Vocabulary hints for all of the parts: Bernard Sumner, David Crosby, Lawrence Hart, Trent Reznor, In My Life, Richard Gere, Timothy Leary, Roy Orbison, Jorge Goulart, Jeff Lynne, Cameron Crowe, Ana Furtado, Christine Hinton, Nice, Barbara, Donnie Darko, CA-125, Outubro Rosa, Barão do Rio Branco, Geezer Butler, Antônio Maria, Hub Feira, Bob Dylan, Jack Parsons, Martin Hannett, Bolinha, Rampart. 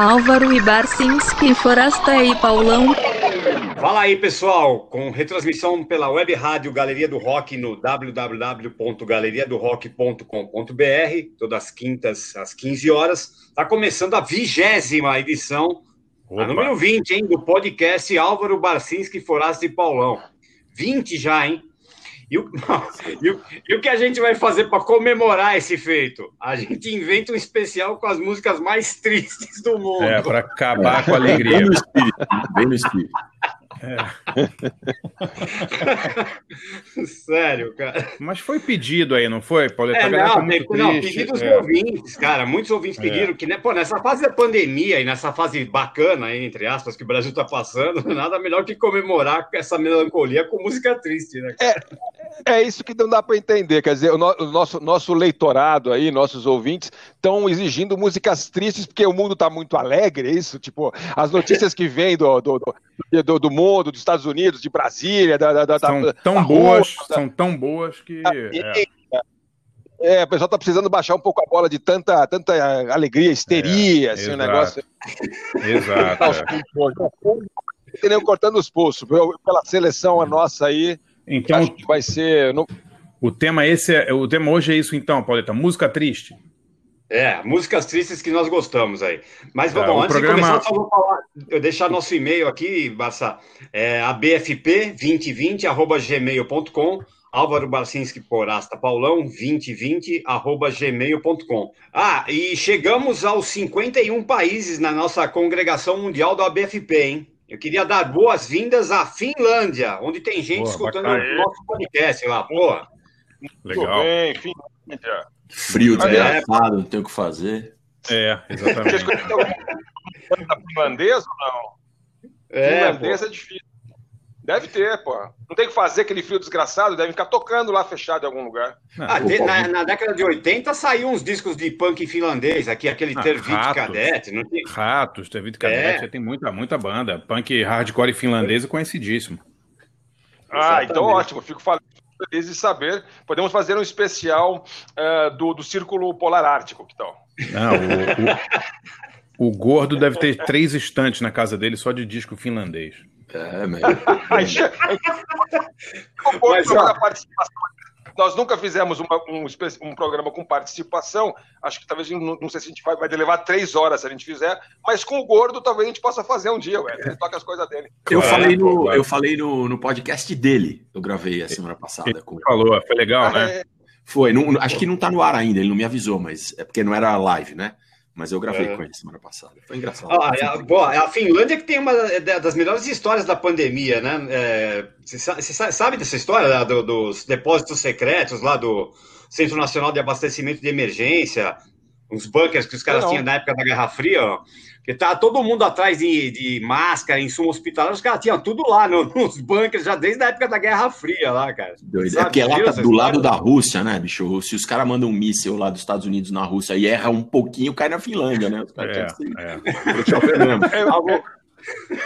Álvaro e Barcinski, Forastieri e Paulão. Fala aí, pessoal, com retransmissão pela web rádio Galeria do Rock no www.galeriadorock.com.br, todas as quintas às 15 horas. Está começando a 20ª edição, a número 20, hein, do podcast Álvaro Barcinski, Forastieri e Paulão. 20 já, hein? E o que a gente vai fazer para comemorar esse feito? A gente inventa um especial com as músicas mais tristes do mundo. É, para acabar com a alegria. Bem no espírito. Bem no espírito. É. Sério, cara. Mas foi pedido aí, não foi, Paulo? Pedidos de ouvintes, cara. Muitos ouvintes pediram que, né, pô, nessa fase da pandemia e nessa fase bacana, aí, entre aspas, que o Brasil tá passando, nada melhor que comemorar essa melancolia com música triste, né? É isso que não dá para entender. Quer dizer, o nosso leitorado aí, nossos ouvintes, estão exigindo músicas tristes porque o mundo tá muito alegre, é isso? Tipo, as notícias que vêm do mundo, dos Estados Unidos, de Brasília, são tão boas que... o pessoal tá precisando baixar um pouco a bola de tanta alegria, histeria, assim, o negócio... Exato. Cortando os pulsos, pela seleção a nossa aí, então, acho que vai ser... O tema hoje é isso então, Pauleta, música triste. Músicas tristes que nós gostamos aí. Mas vamos lá, antes de começar, só vou falar, eu deixar nosso e-mail aqui, Barça, abfp2020@gmail.com, Álvaro Barcinski Porasta Paulão, 2020@gmail.com. E chegamos aos 51 países na nossa congregação mundial do ABFP, hein? Eu queria dar boas-vindas à Finlândia, onde tem gente escutando o nosso podcast lá, porra. Legal. Muito bem, Finlândia. Frio, desgraçado, não tem o que fazer. Exatamente. Vocês conhecem alguma finlandesa ou não? Finlandesa é difícil. Deve ter, pô. Não tem o que fazer, aquele frio desgraçado, deve ficar tocando lá fechado em algum lugar. Na década de 80 saíam uns discos de punk finlandês, aqui, aquele Terveet Kädet. Ratos, Terveet Kädet, tem muita banda. Punk hardcore finlandês é conhecidíssimo. Então ótimo, fico falando. De saber, podemos fazer um especial do Círculo Polar Ártico, que tal? O gordo deve ter 3 estantes na casa dele só de disco finlandês. Nós nunca fizemos um programa com participação, acho que talvez, não sei se a gente vai levar 3 horas se a gente fizer, mas com o gordo talvez a gente possa fazer um dia, ele toca as coisas dele. Eu falei no podcast dele, eu gravei a semana passada. Ele falou, foi legal, né? Foi, acho que não tá no ar ainda, ele não me avisou, mas é porque não era live, né? Mas eu gravei com ele semana passada. Foi engraçado. A Finlândia que tem uma das melhores histórias da pandemia, né? Você sabe dessa história dos depósitos secretos lá do Centro Nacional de Abastecimento de Emergência, uns bunkers que os caras tinham na época da Guerra Fria, ó, que tá todo mundo atrás de máscara, insumo hospitalar, os caras tinham tudo lá nos bunkers já desde a época da Guerra Fria lá, cara. Doido. É porque ela tá do lado da Rússia, né, bicho? Se os caras mandam um míssil lá dos Estados Unidos na Rússia e erra um pouquinho, cai na Finlândia, né? Os caras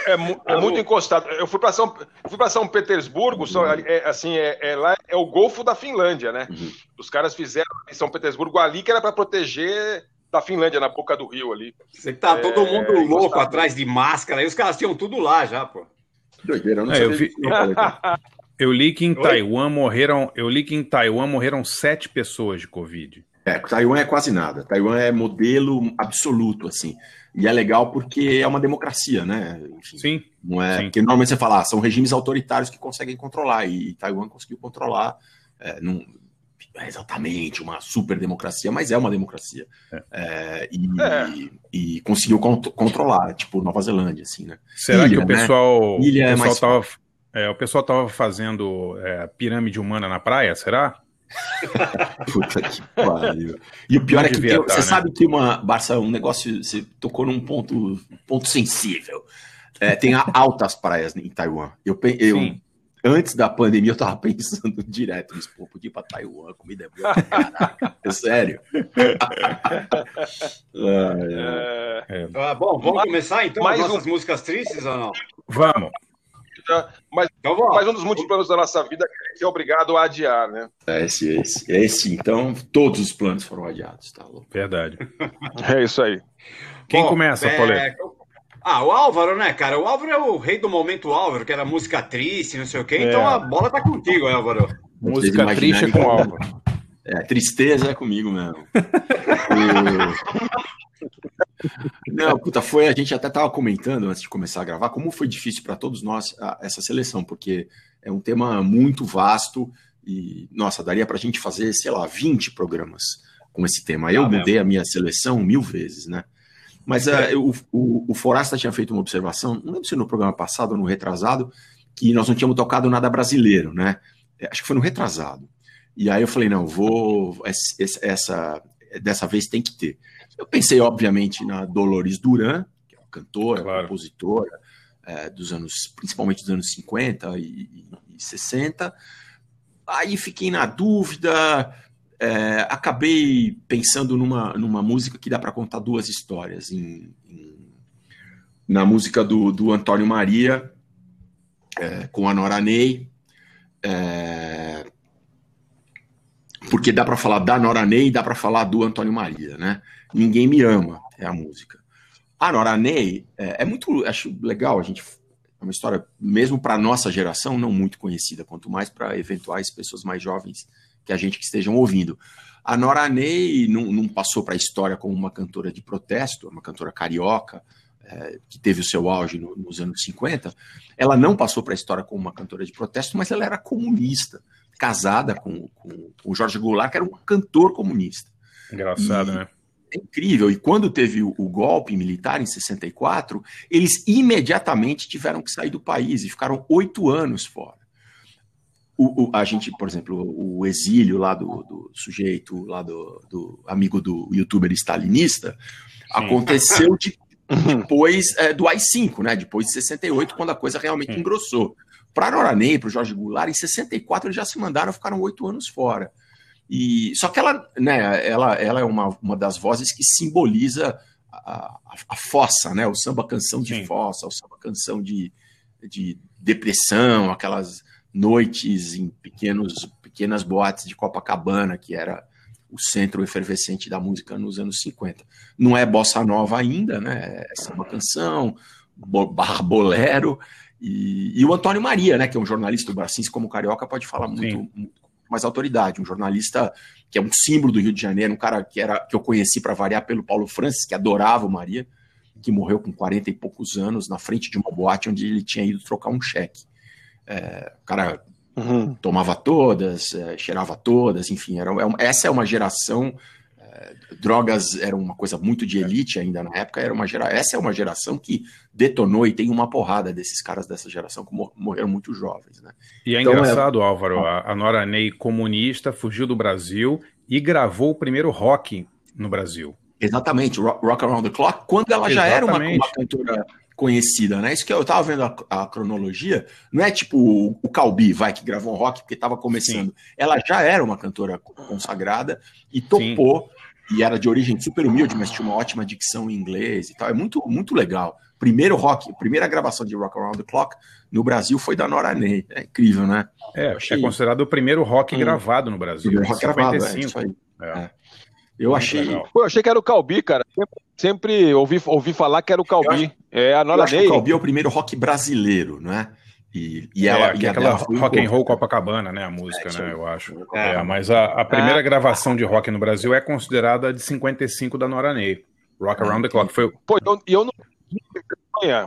É muito encostado. Eu fui para São Petersburgo, lá é o Golfo da Finlândia, né? Uhum. Os caras fizeram em São Petersburgo ali que era para proteger da Finlândia, na boca do rio ali. Você tá todo mundo louco encostado. Atrás de máscara, e os caras tinham tudo lá já, pô. Doideira, eu não sei. Eu li que em Taiwan morreram 7 pessoas de Covid. Taiwan é quase nada. Taiwan é modelo absoluto, assim. E é legal porque é uma democracia, né? Enfim, sim. Não é... Sim. Porque normalmente você fala, são regimes autoritários que conseguem controlar. E Taiwan conseguiu controlar. Não é exatamente uma super democracia, mas é uma democracia. E conseguiu controlar, tipo Nova Zelândia, assim, né? Será que o pessoal... Né? O pessoal estava fazendo pirâmide humana na praia, será? Puta que pariu. E o pior é que você sabe que Barça, um negócio, você tocou num ponto sensível. Tem altas praias em Taiwan. Eu antes da pandemia eu tava pensando direto nisso, pô, podia ir pra Taiwan, comida é boa, caraca, é sério. Bom, vamos começar então mais nossas músicas tristes ou não? Vamos. Mas um dos muitos planos da nossa vida que é obrigado a adiar, né? Então, todos os planos foram adiados, tá louco? Verdade. É isso aí. Quem começa, Paulé? O Álvaro, né, cara? O Álvaro é o rei do momento Álvaro, que era música triste, não sei o quê. Então a bola tá contigo, Álvaro. Música triste é com o Álvaro. É, tristeza é comigo mesmo. Não, puta, foi, a gente até estava comentando antes de começar a gravar, como foi difícil para todos nós essa seleção, porque é um tema muito vasto e, nossa, daria para a gente fazer, sei lá, 20 programas com esse tema. Eu mudei a minha seleção 1000 vezes, né? Mas o Forasta tinha feito uma observação, não lembro se no programa passado ou no retrasado, que nós não tínhamos tocado nada brasileiro, né? Acho que foi no retrasado. E aí eu falei, não, dessa vez tem que ter. Eu pensei, obviamente, na Dolores Duran, que é uma cantora, compositora, principalmente dos anos 50 e 60. Aí fiquei na dúvida, acabei pensando numa música que dá para contar duas histórias. Na música do Antônio Maria, com a Nora Ney, porque dá para falar da Nora Ney e dá para falar do Antônio Maria, né? Ninguém Me Ama é a música. A Nora Ney é muito, acho legal, a gente é uma história mesmo para nossa geração não muito conhecida, quanto mais para eventuais pessoas mais jovens que a gente que estejam ouvindo. A Nora Ney não passou para a história como uma cantora de protesto, uma cantora carioca que teve o seu auge nos anos 50. Ela não passou para a história como uma cantora de protesto, mas ela era comunista, casada com o Jorge Goulart, que era um cantor comunista. Engraçado, né? É incrível. E quando teve o golpe militar em 64, eles imediatamente tiveram que sair do país e ficaram 8 anos fora. A gente, por exemplo, o exílio lá do sujeito, lá do amigo do youtuber stalinista, aconteceu depois do AI-5, né? Depois de 68, quando a coisa realmente engrossou. Para a Nora Ney, para o Jorge Goulart, em 64 eles já se mandaram, ficaram 8 anos fora. E, só que ela, né, ela é uma das vozes que simboliza a fossa, né, o samba-canção de fossa, o samba-canção de depressão, aquelas noites em pequenas boates de Copacabana, que era o centro efervescente da música nos anos 50. Não é bossa nova ainda, né, é samba-canção, barbolero. E o Antônio Maria, né, que é um jornalista do Barcinski, como carioca, pode falar muito mais autoridade, um jornalista que é um símbolo do Rio de Janeiro, um cara que eu conheci para variar pelo Paulo Francis, que adorava o Maria, que morreu com 40 e poucos anos na frente de uma boate onde ele tinha ido trocar um cheque. O cara tomava todas, cheirava todas, enfim, essa é uma geração... Drogas eram uma coisa muito de elite ainda na época, essa é uma geração que detonou e tem uma porrada desses caras dessa geração que morreram muito jovens, né? E é então, engraçado, Álvaro, a Nora Ney comunista fugiu do Brasil e gravou o primeiro rock no Brasil. Exatamente, Rock Around the Clock, quando ela já era uma cantora conhecida, né? Isso que eu estava vendo a cronologia, não é tipo o Calbi, que gravou um rock porque estava começando. Ela já era uma cantora consagrada e topou, e era de origem super humilde, mas tinha uma ótima dicção em inglês e tal. É muito, muito legal. A primeira gravação de Rock Around the Clock no Brasil foi da Nora Ney. É incrível, né? É considerado o primeiro rock gravado no Brasil. O rock gravado, isso aí. Eu achei. Pô, eu achei que era o Calbi, cara. Sempre ouvi falar que era o Calbi. A Nora Ney. O Calbi é o primeiro rock brasileiro, não é? E ela, que é aquela rock and roll Copacabana, né, a música, né, eu acho. Mas a primeira gravação de rock no Brasil é considerada de 55 da Nora Ney. Rock Around the Clock. Foi... Pô, eu não...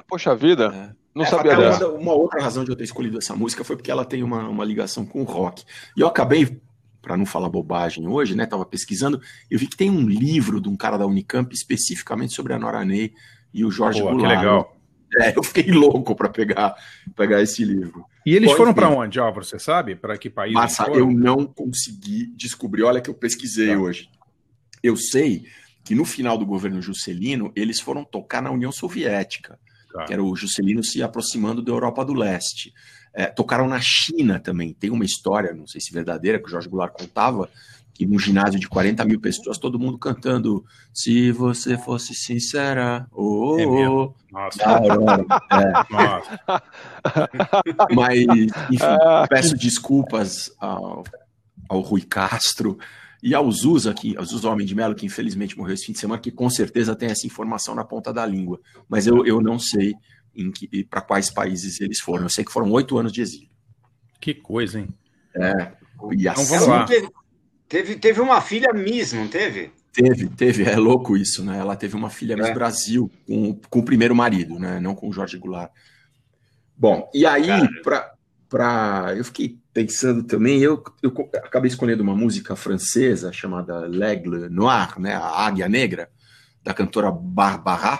Poxa vida, não sabia dessa. Uma outra razão de eu ter escolhido essa música foi porque ela tem uma ligação com o rock. E eu acabei, para não falar bobagem hoje, né, tava pesquisando, eu vi que tem um livro de um cara da Unicamp especificamente sobre a Nora Ney e o Jorge Goulart. Que legal. Eu fiquei louco para pegar esse livro. E eles foram para onde, Álvaro? Você sabe? Para que país? Mas eu não consegui descobrir. Olha que eu pesquisei hoje. Eu sei que no final do governo Juscelino, eles foram tocar na União Soviética, que era o Juscelino se aproximando da Europa do Leste. Tocaram na China também. Tem uma história, não sei se verdadeira, que o Jorge Goulart contava, que num ginásio de 40 mil pessoas, todo mundo cantando "Se Você Fosse Sincera". Nossa. Nossa. Mas, enfim, peço desculpas ao Rui Castro E ao Zuza, Zuza Homem de Mello, que infelizmente morreu esse fim de semana, que com certeza tem essa informação na ponta da língua, mas eu não sei para quais países eles foram. Eu sei que foram 8 anos de exílio. Que coisa, hein? É. E assim, então vamos lá. Teve uma filha Miss, não teve? Teve, é louco isso, né? Ela teve uma filha Miss Brasil com o primeiro marido, né? Não com o Jorge Goulart. Bom, e aí, eu fiquei pensando também, eu acabei escolhendo uma música francesa chamada L'Aigle Noir, né? A Águia Negra, da cantora Barbara.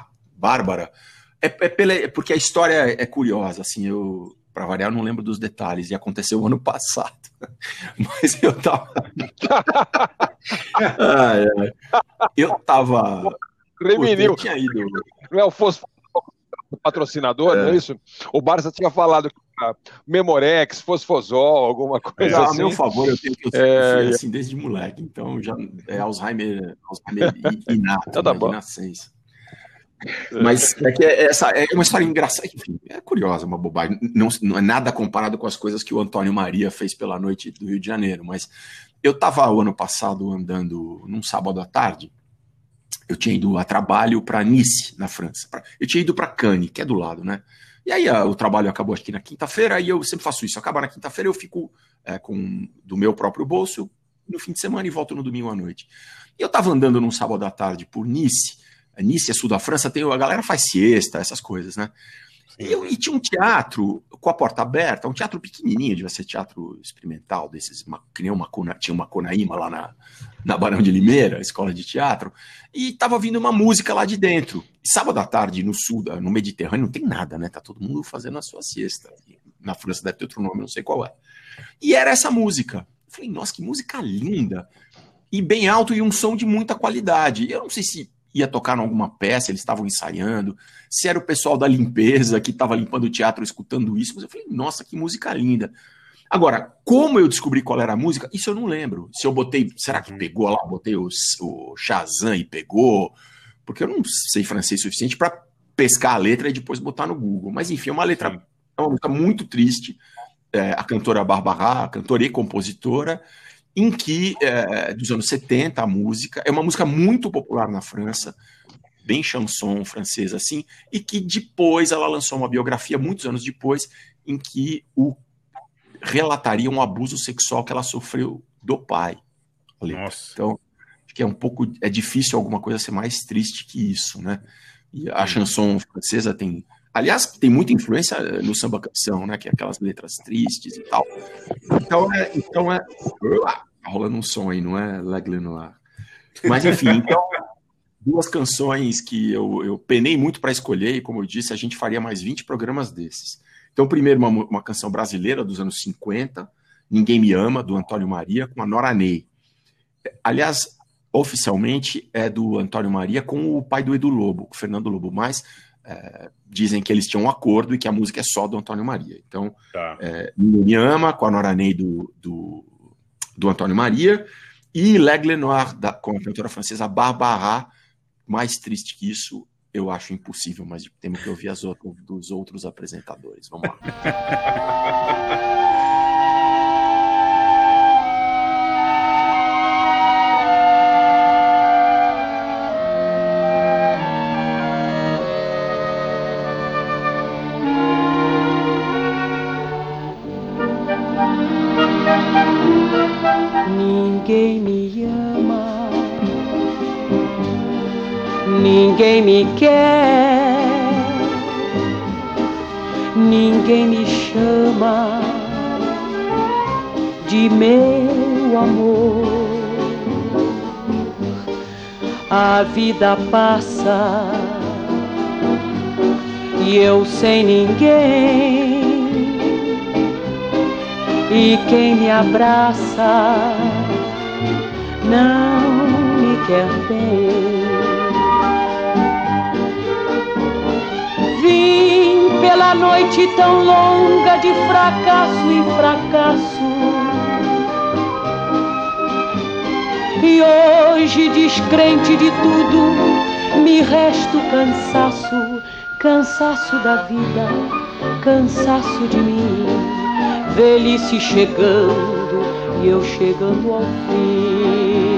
Porque a história é curiosa, assim, eu... Para variar, eu não lembro dos detalhes, e aconteceu ano passado. Mas eu tava. Eu tava. Reviniu. Não fosse o patrocinador, não é isso? O Barça tinha falado que Memorex, Fosfosol, alguma coisa assim. A meu favor, eu tenho que ser assim desde moleque, então já é Alzheimer inato, então, tá bom. Inascenso. Mas é que essa é uma história engraçada, enfim, é curiosa, uma bobagem, não é nada comparado com as coisas que o Antônio Maria fez pela noite do Rio de Janeiro, mas eu estava o ano passado andando num sábado à tarde, eu tinha ido a trabalho para Nice, na França, eu tinha ido para Cannes, que é do lado, né, e aí o trabalho acabou aqui na quinta-feira, e eu sempre faço isso, acaba na quinta-feira, eu fico do meu próprio bolso no fim de semana e volto no domingo à noite, e eu estava andando num sábado à tarde por Nice, é sul da França, a galera faz siesta, essas coisas, né? E tinha um teatro com a porta aberta, um teatro pequenininho, devia ser teatro experimental, desses, tinha uma Conaíma lá na Barão de Limeira, escola de teatro, e estava vindo uma música lá de dentro. E sábado à tarde, no sul, no Mediterrâneo, não tem nada, né? Tá todo mundo fazendo a sua siesta. Na França deve ter outro nome, não sei qual é. E era essa música. Eu falei, nossa, que música linda! E bem alto e um som de muita qualidade. Eu não sei se ia tocar em alguma peça, eles estavam ensaiando, se era o pessoal da limpeza que estava limpando o teatro escutando isso, mas eu falei, nossa, que música linda. Agora, como eu descobri qual era a música, isso eu não lembro. Se eu botei, será que pegou lá, botei o Shazam e pegou, porque eu não sei francês o suficiente para pescar a letra e depois botar no Google, mas enfim, é uma música muito triste, a cantora Barbara, a cantora e compositora, em que, dos anos 70, a música, é uma música muito popular na França, bem chanson francesa, assim, e que depois ela lançou uma biografia, muitos anos depois, em que relataria um abuso sexual que ela sofreu do pai. Nossa. Então, acho que é difícil alguma coisa ser mais triste que isso, né? E a chanson francesa tem... Aliás, tem muita influência no samba canção, né? Que é aquelas letras tristes e tal. Então é... Tá rolando um som aí, não é? L'Aigle Noir. Mas, enfim, então, duas canções que eu penei muito para escolher e, como eu disse, a gente faria mais 20 programas desses. Então, primeiro, uma canção brasileira dos anos 50, Ninguém Me Ama, do Antônio Maria, com a Nora Ney. Aliás, oficialmente, é do Antônio Maria com o pai do Edu Lobo, o Fernando Lobo, mas... dizem que eles tinham um acordo e que a música é só do Antônio Maria. Então, Ninguém Me Ama, com a Nora Ney do Antônio Maria, e L'Aigle Noir, com a cantora francesa Barbara. Mais triste que isso, eu acho impossível, mas temos que ouvir dos outros apresentadores. Vamos lá. Ninguém me ama, ninguém me quer, ninguém me chama de meu amor. A vida passa e eu sem ninguém, e quem me abraça não me quer bem. Vim pela noite tão longa de fracasso em fracasso, e hoje, descrente de tudo, me resta o cansaço, cansaço da vida, cansaço de mim. Velhice chegando e eu chegando ao fim.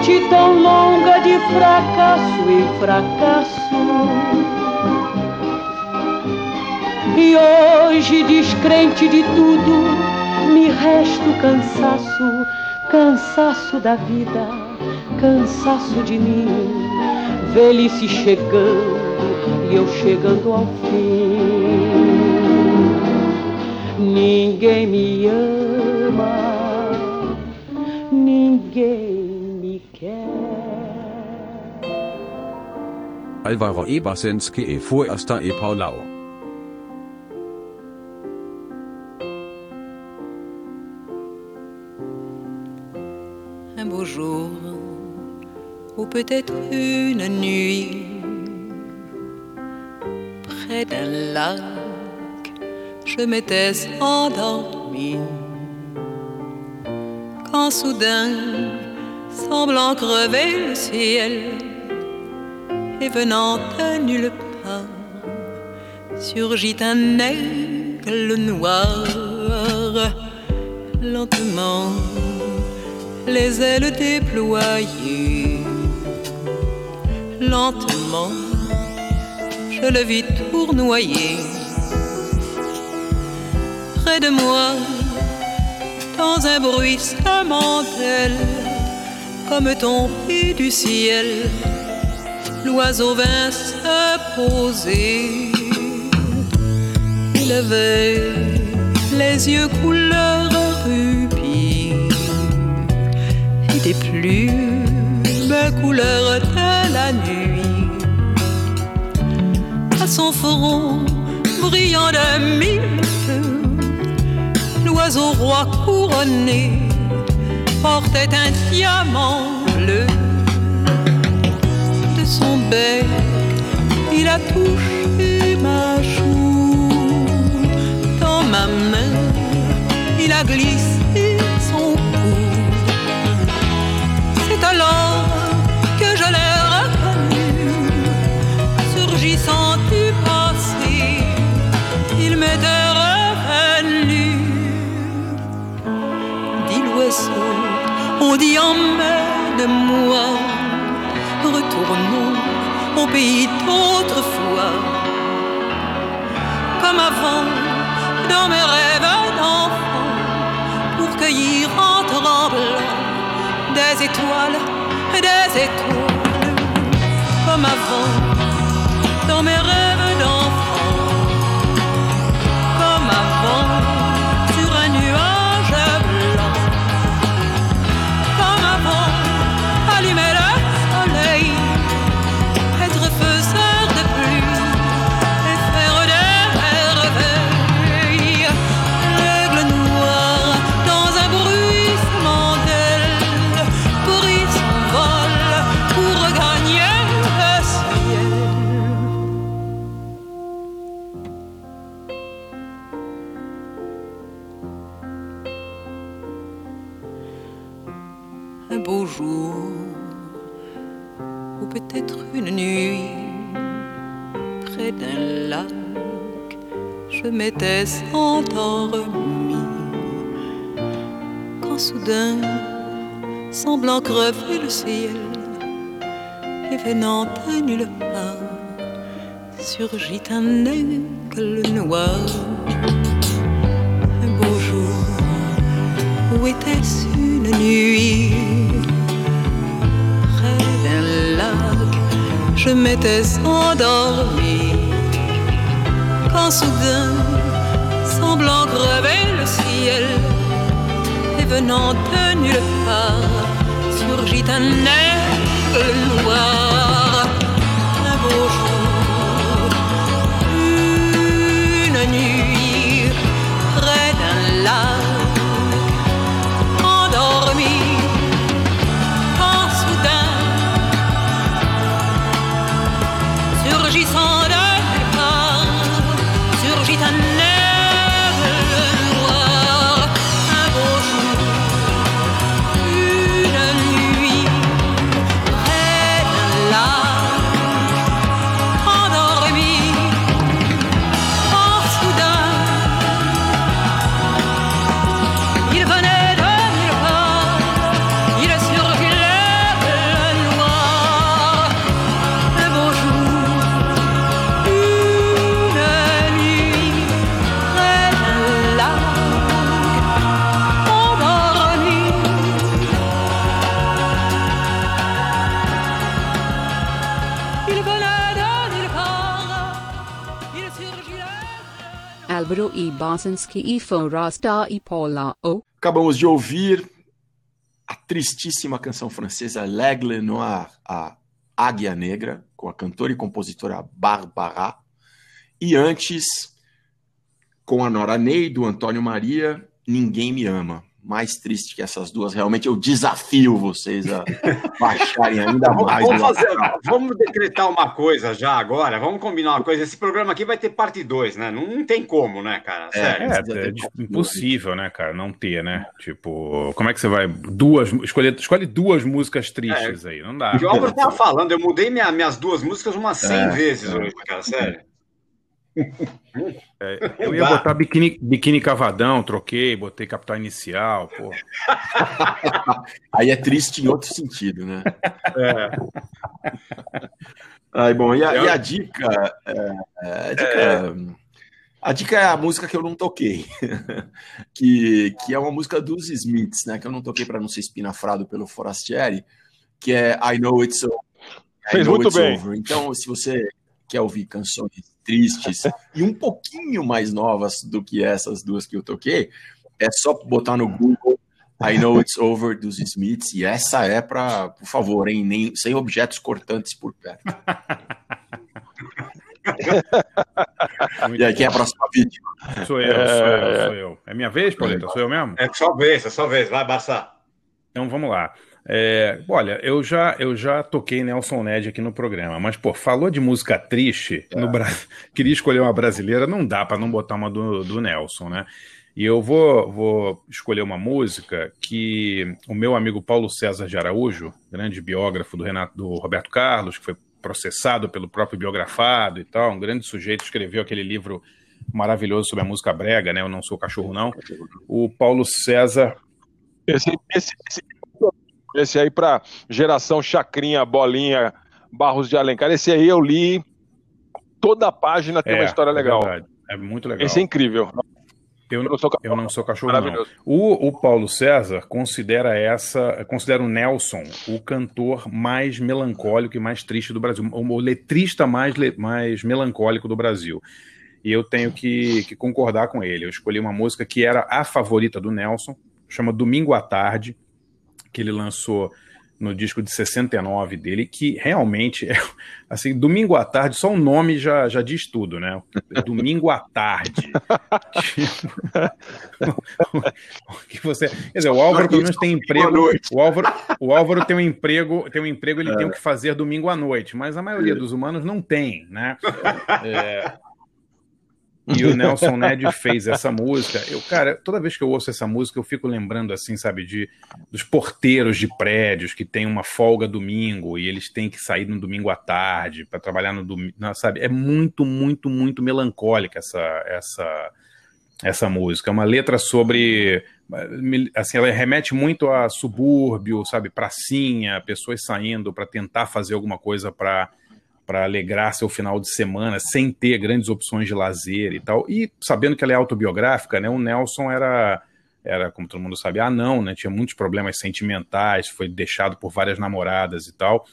noite tão longa de fracasso em fracasso. E hoje, descrente de tudo, me resta o cansaço, cansaço da vida, cansaço de mim. Velhice chegando e eu chegando ao fim. Ninguém me ama, ninguém me quer. Álvaro Barcinski e Forastieri e Paulão. Un beau jour, ou peut-être une nuit, près d'un lac, je m'étais endormi. Quand soudain, semblant crever le ciel, et venant à nulle part, surgit un aigle noir. Lentement, les ailes déployées, lentement, je le vis tournoyer. Près de moi, dans un bruissement d'ailes, comme tombé du ciel, l'oiseau vint se poser. Il avait les yeux couleur rubis et des plumes couleur de la nuit. À son front brillant de mille feux, l'oiseau roi couronné portait un diamant bleu. De son bec, il a touché ma joue. Dans ma main, il a glissé son coude. C'est alors que je l'ai reconnu, surgissant du passé, il m'était on dit emmène-moi, retournons au pays d'autrefois. Comme avant, dans mes rêves d'enfant, pour cueillir en tremblant des étoiles, des étoiles. Comme avant, dans mes rêves d'enfant, comme avant. M'étais endormi quand soudain, semblant crever le ciel, et venant à nulle part, surgit un aigle noir. Un beau jour, où était-ce une nuit, près d'un lac, je m'étais endormi quand soudain, semblant crever le ciel, et venant de nulle part, surgit un aigle noir. Un beau jour, une nuit, près d'un lac, endormi, quand soudain, surgissant la Barcinski e Forastieri Paulão. Acabamos de ouvir a tristíssima canção francesa L'Aigle Noir, a Águia Negra, com a cantora e compositora Barbara. E antes, com a Nora Ney, do Antônio Maria, Ninguém Me Ama. Mais triste que essas duas, realmente eu desafio vocês a baixarem ainda mais. Vamos decretar uma coisa já agora, vamos combinar uma coisa. Esse programa aqui vai ter parte 2, né? Não tem como, né, cara? Sério. É impossível, né, cara? Não ter, né? Tipo, como é que você vai escolhe duas músicas tristes aí? Não dá. O Álvaro tava falando, eu mudei minhas duas músicas umas 100 vezes hoje, cara, sério. Eu ia botar biquíni Cavadão, troquei, botei Capital Inicial, porra. Aí é triste em outro sentido, né? Aí, bom, e a dica, a dica é a música que eu não toquei, que é uma música dos Smiths, né? Que eu não toquei para não ser espinafrado pelo Forastieri, que é I Know It's Over. Fez muito bem. Over. Então, se você quer ouvir canções tristes e um pouquinho mais novas do que essas duas que eu toquei, é só botar no Google I Know It's Over dos Smiths, e essa é para, por favor, hein, sem objetos cortantes por perto. E aqui é a próxima vítima. Sou eu. É minha vez, Pauleta? Sou eu mesmo? É só vez, vai, Barça. Então vamos lá. Olha, eu já toquei Nelson Ned aqui no programa, mas, pô, falou de música triste, queria escolher uma brasileira, não dá pra não botar uma do Nelson, né? E eu vou escolher uma música que o meu amigo Paulo César de Araújo, grande biógrafo do Roberto Carlos, que foi processado pelo próprio biografado e tal, um grande sujeito, escreveu aquele livro maravilhoso sobre a música brega, né? Eu Não Sou Cachorro Não. O Paulo César... Esse aí para geração Chacrinha, Bolinha, Barros de Alencar. Esse aí eu li, toda a página tem uma história legal. É muito legal. Esse é incrível. Eu não sou cachorro, não. O Paulo César considera o Nelson o cantor mais melancólico e mais triste do Brasil, o letrista mais melancólico do Brasil. E eu tenho que concordar com ele. Eu escolhi uma música que era a favorita do Nelson, chama Domingo à Tarde, que ele lançou no disco de 69 dele, que realmente é, assim, Domingo à Tarde, só o nome já diz tudo, né? Domingo à Tarde. Que você, quer dizer, o Álvaro pelo menos tem emprego, o Álvaro tem um emprego, ele tem o que fazer domingo à noite, mas a maioria dos humanos não tem, né? E o Nelson Ned fez essa música. Cara, toda vez que eu ouço essa música, eu fico lembrando, assim, sabe, dos porteiros de prédios que tem uma folga domingo e eles têm que sair no domingo à tarde para trabalhar no domingo, sabe? É muito, muito, muito melancólica essa música. É uma letra sobre... Assim, ela remete muito a subúrbio, sabe? Pracinha, pessoas saindo para tentar fazer alguma coisa para alegrar seu final de semana, sem ter grandes opções de lazer e tal. E sabendo que ela é autobiográfica, né? O Nelson era, como todo mundo sabe, anão, né? Tinha muitos problemas sentimentais, foi deixado por várias namoradas e tal.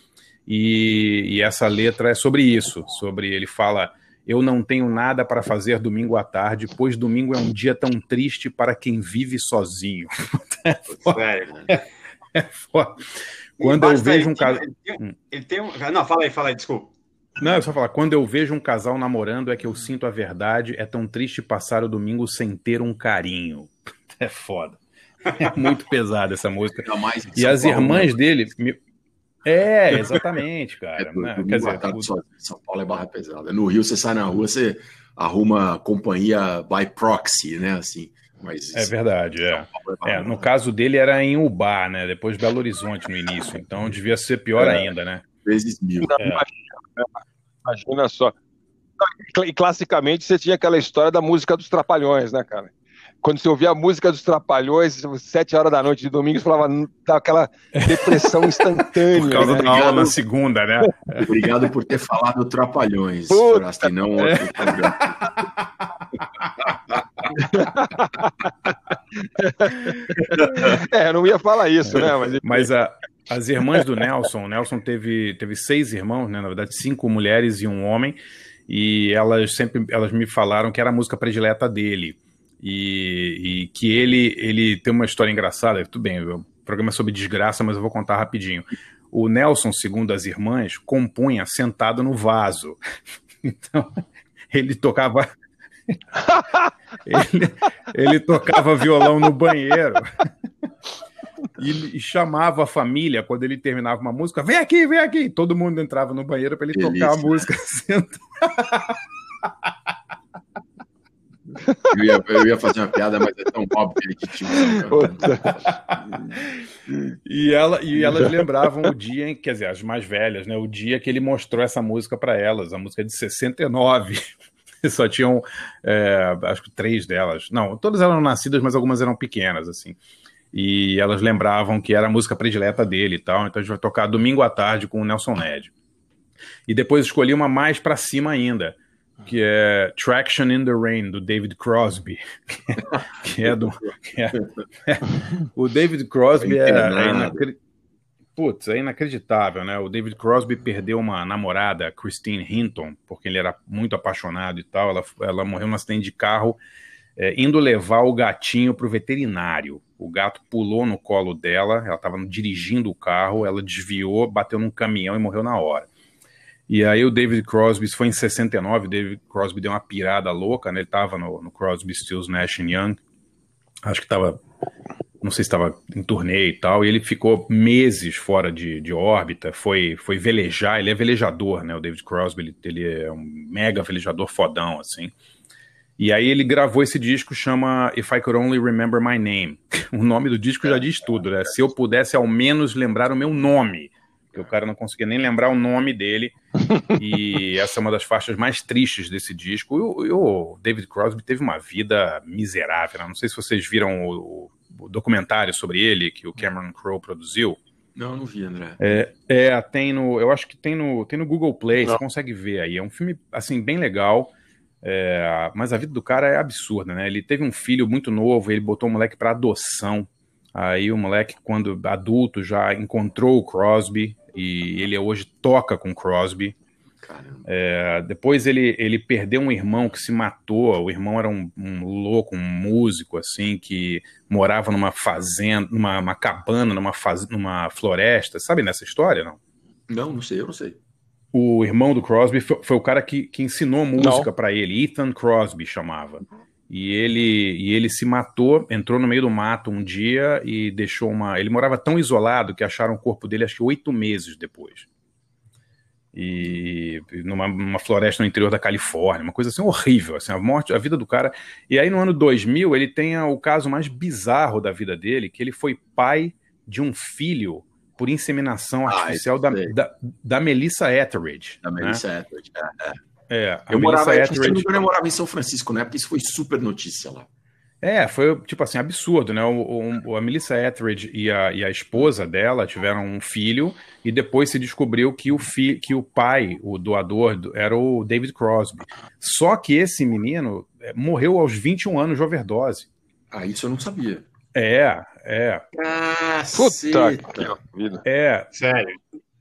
E essa letra é sobre isso, sobre ele fala: eu não tenho nada para fazer domingo à tarde, pois domingo é um dia tão triste para quem vive sozinho. Sério, mano. É foda. Quando eu vejo um casal... Ele tem um... Não, fala aí, desculpa. Não, é só falar. Quando eu vejo um casal namorando é que eu sinto a verdade. É tão triste passar o domingo sem ter um carinho. É foda. É muito pesada essa música. E as irmãs dele... exatamente, cara. Quer dizer, São Paulo é barra pesada. No Rio, você sai na rua, você arruma companhia by proxy, né, assim... Mas é verdade, no caso dele era em Ubá, né? Depois Belo Horizonte no início, então devia ser pior ainda, né? Vezes mil. Imagina só. E classicamente você tinha aquela história da música dos Trapalhões, né, cara? Quando você ouvia a música dos Trapalhões, 7 horas da noite de domingo, você falava, tá aquela depressão instantânea. Por causa da aula na segunda, né? Obrigado por ter falado Trapalhões, Forasta, e não outro programa. Eu não ia falar isso, né? Mas as irmãs do Nelson, o Nelson teve 6 irmãos, né? Na verdade, 5 mulheres e um homem, e elas me falaram que era a música predileta dele. e que ele tem uma história engraçada. Tudo bem, o programa é sobre desgraça, mas eu vou contar rapidinho. O Nelson, segundo as irmãs, compunha sentado no vaso. Então, ele tocava... ele tocava violão no banheiro e chamava a família quando ele terminava uma música, vem aqui, e todo mundo entrava no banheiro para ele tocar a música sentado. Eu ia fazer uma piada, mas é tão óbvio que tinha e elas lembravam o dia, quer dizer, as mais velhas, né, o dia que ele mostrou essa música para elas, a música de 69. Só tinham, acho que 3 delas. Não, todas eram nascidas, mas algumas eram pequenas, assim. E elas lembravam que era a música predileta dele e tal. Então a gente vai tocar Domingo à Tarde com o Nelson Ned. E depois escolhi uma mais pra cima ainda, que é Traction in the Rain, do David Crosby. O David Crosby é inacreditável, né? O David Crosby perdeu uma namorada, Christine Hinton, porque ele era muito apaixonado e tal. Ela morreu num acidente de carro, indo levar o gatinho para o veterinário. O gato pulou no colo dela, ela estava dirigindo o carro, ela desviou, bateu num caminhão e morreu na hora. E aí o David Crosby, isso foi em 69, o David Crosby deu uma pirada louca, né? Ele estava no Crosby, Stills, Nash & Young, acho que estava... não sei se estava em turnê e tal, e ele ficou meses fora de órbita, foi velejar, ele é velejador, né, o David Crosby, ele é um mega velejador fodão, assim, e aí ele gravou esse disco, chama If I Could Only Remember My Name, o nome do disco já diz tudo, né, se eu pudesse ao menos lembrar o meu nome, porque o cara não conseguia nem lembrar o nome dele, e essa é uma das faixas mais tristes desse disco, e o David Crosby teve uma vida miserável, né? Não sei se vocês viram o documentário sobre ele, que o Cameron Crowe produziu. Não vi, André. Tem no... Eu acho que tem no Google Play, não. Você consegue ver aí. É um filme, assim, bem legal, mas a vida do cara é absurda, né? Ele teve um filho muito novo, ele botou o moleque para adoção. Aí o moleque, quando adulto, já encontrou o Crosby, e ele hoje toca com o Crosby. Depois ele perdeu um irmão que se matou. O irmão era um louco, um músico assim, que morava numa fazenda, numa cabana, numa floresta. Sabe nessa história, não? Não sei. O irmão do Crosby foi o cara que ensinou música para ele. Ethan Crosby chamava. E ele se matou, entrou no meio do mato um dia e deixou uma... Ele morava tão isolado que acharam o corpo dele acho que 8 meses depois. E numa floresta no interior da Califórnia, uma coisa assim horrível, assim, a vida do cara. E aí no ano 2000 ele tem o caso mais bizarro da vida dele, que ele foi pai de um filho por inseminação artificial da Melissa Etheridge. Da Melissa Etheridge, Eu morava em São Francisco, né? Porque isso foi super notícia lá. Foi, tipo assim, absurdo, né? A Melissa Etheridge e a esposa dela tiveram um filho e depois se descobriu que o pai, o doador, era o David Crosby. Só que esse menino morreu aos 21 anos de overdose. Ah, isso eu não sabia. Puta que vida. Sério.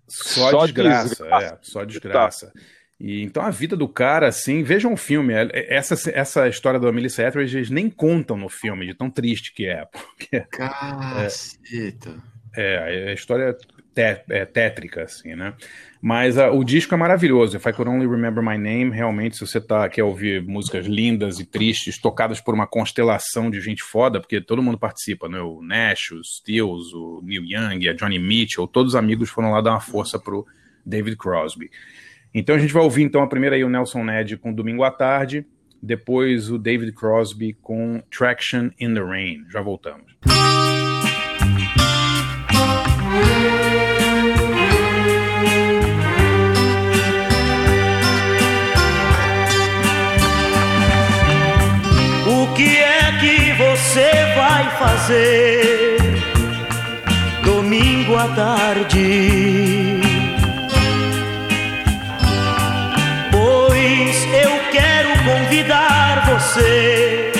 Só desgraça. Só desgraça. E então a vida do cara, assim, vejam o filme, essa história da Melissa Etheridge eles nem contam no filme, de tão triste que é. Porque, caceta! A história é tétrica, assim, né? Mas o disco é maravilhoso, If I Could Only Remember My Name, realmente, se você quer ouvir músicas lindas e tristes, tocadas por uma constelação de gente foda, porque todo mundo participa, né? O Nash, o Stills, o Neil Young, a Johnny Mitchell, todos os amigos foram lá dar uma força pro David Crosby. Então a gente vai ouvir então a primeira aí o Nelson Ned com Domingo à Tarde, depois o David Crosby com Traction in the Rain. Já voltamos. O que é que você vai fazer domingo à tarde? Convidar você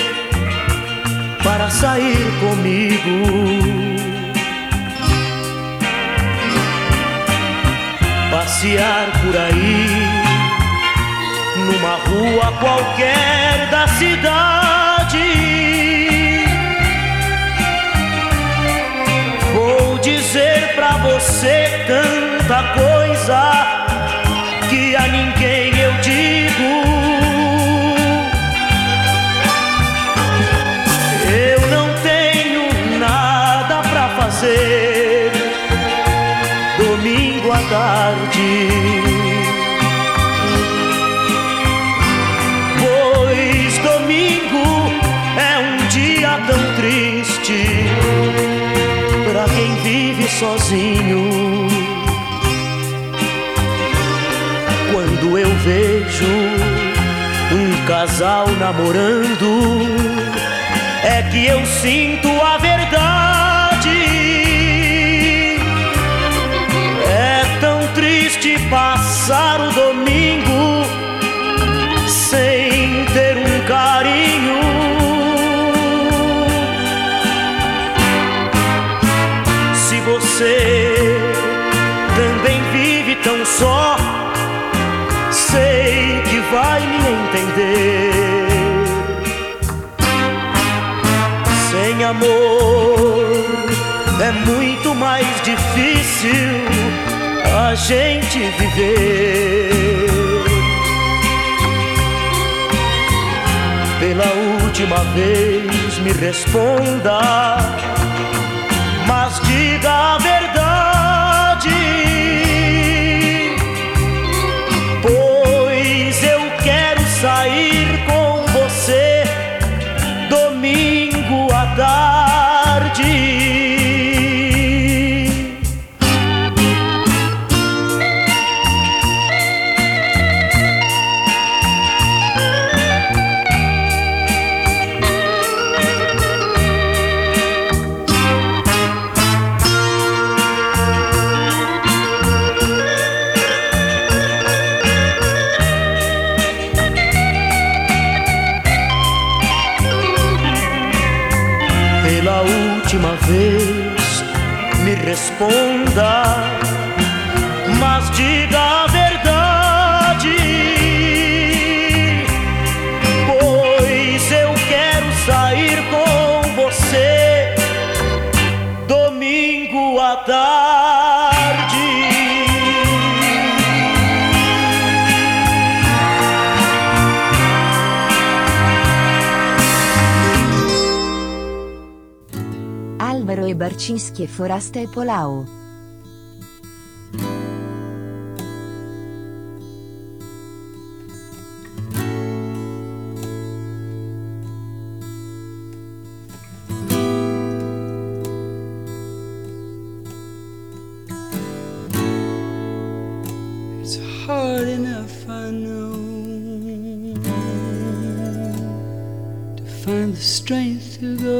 para sair comigo. Passear por aí, numa rua qualquer da cidade. você tanta coisa que a ninguém eu digo. Eu não tenho nada pra fazer domingo à tarde, pois domingo é um dia tão triste pra quem vive sozinho. Quando eu vejo um casal namorando, é que eu sinto a verdade. É tão triste passar o domingo sem ter um carinho. Se você também vive tão só, sei que vai me entender. Sem amor é muito mais difícil a gente viver. Pela última vez me responda, mas diga a verdade. Sair com você domingo à tarde. Me responda, mas diga a verdade, pois eu quero sair com você domingo à tarde. Álvaro Barcinski e Forastieri Paulão. It's hard enough, I know, to find the strength to go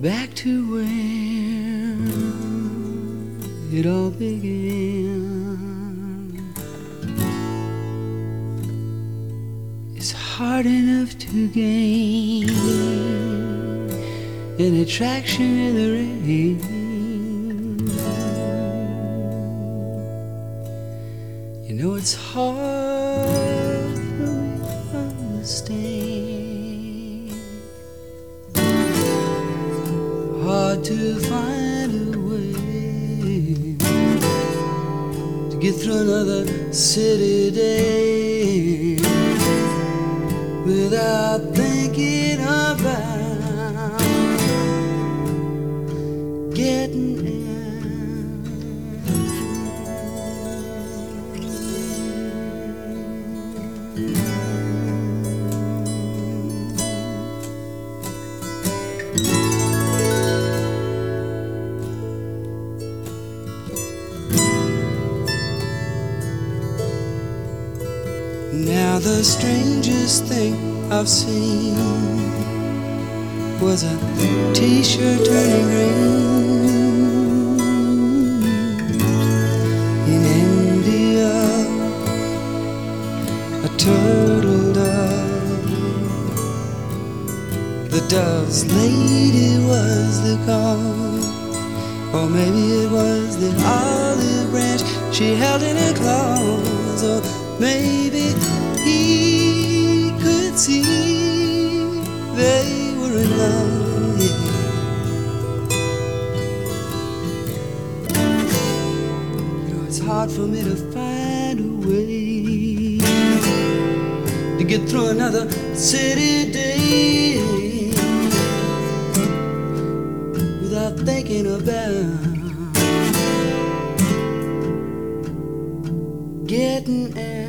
back to where it all began. It's hard enough to gain an attraction in the rain. You know it's hard for me to understand, hard to find a way to get through another city day without thinking about getting out. The strangest thing I've seen was a t-shirt turning green in India. A turtle dove, the dove's lady was the cause, or maybe it was the olive branch she held in her claws, or maybe he could see they were in love, yeah. hard for me to find a way to get through another city day without thinking about getting out.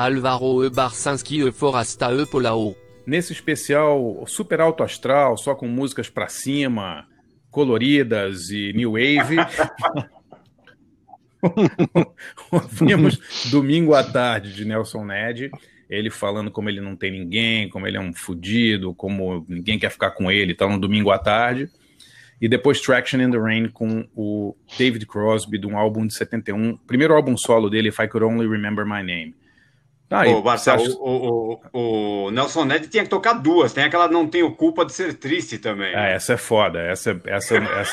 Álvaro Barcinski e Forastieri Paulão. Nesse especial super alto astral, só com músicas pra cima, coloridas e new wave, ouvimos Domingo à Tarde, de Nelson Ned. Ele falando como ele não tem ninguém, como ele é um fudido, como ninguém quer ficar com ele, tá no Domingo à Tarde. E depois Traction in the Rain com o David Crosby, de um álbum de 71, primeiro álbum solo dele, If I Could Only Remember My Name. Ah, o Nelson Ned tinha que tocar duas. Tem aquela Não Tenho Culpa de Ser Triste também. Ah, essa é foda. Essa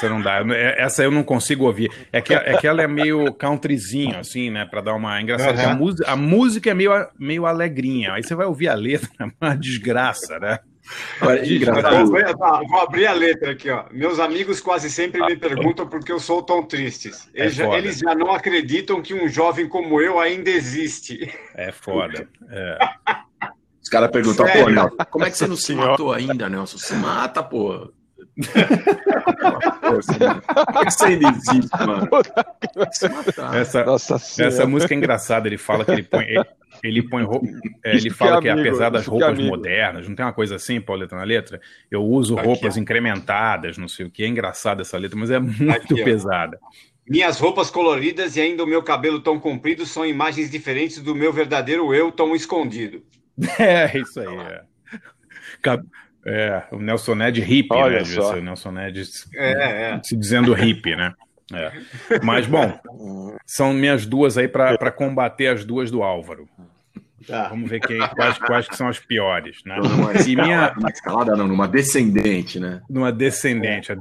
não dá. Essa eu não consigo ouvir. É que ela é meio countryzinho, assim, né? Pra dar uma engraçada. Uhum. A música é meio alegrinha. Aí você vai ouvir a letra, uma desgraça, né? Vou abrir a letra aqui, ó. Meus amigos quase sempre me perguntam por que eu sou tão triste. Eles já não acreditam que um jovem como eu ainda existe. É foda. É. Os caras perguntam, pô, Nelson, como é que você não se matou ainda, Nelson? Se mata, pô. Essa ainda existe, mano. Essa música é engraçada. Ele fala que ele põe roupa. Ele fala que apesar das roupas modernas, não tem uma coisa assim, Pauleta, na letra? Eu uso roupas incrementadas, não sei o que. É engraçada essa letra, mas é muito pesada. Minhas roupas coloridas e ainda o meu cabelo tão comprido são imagens diferentes do meu verdadeiro eu tão escondido. É, isso aí. É. O Nelson Ned hippie, olha, né? Só. O Nelson Ned se dizendo hippie, né? É. Mas, bom, são minhas duas aí para combater as duas do Álvaro. Tá. Vamos ver quais que são as piores, né? Numa descendente, né? Numa descendente.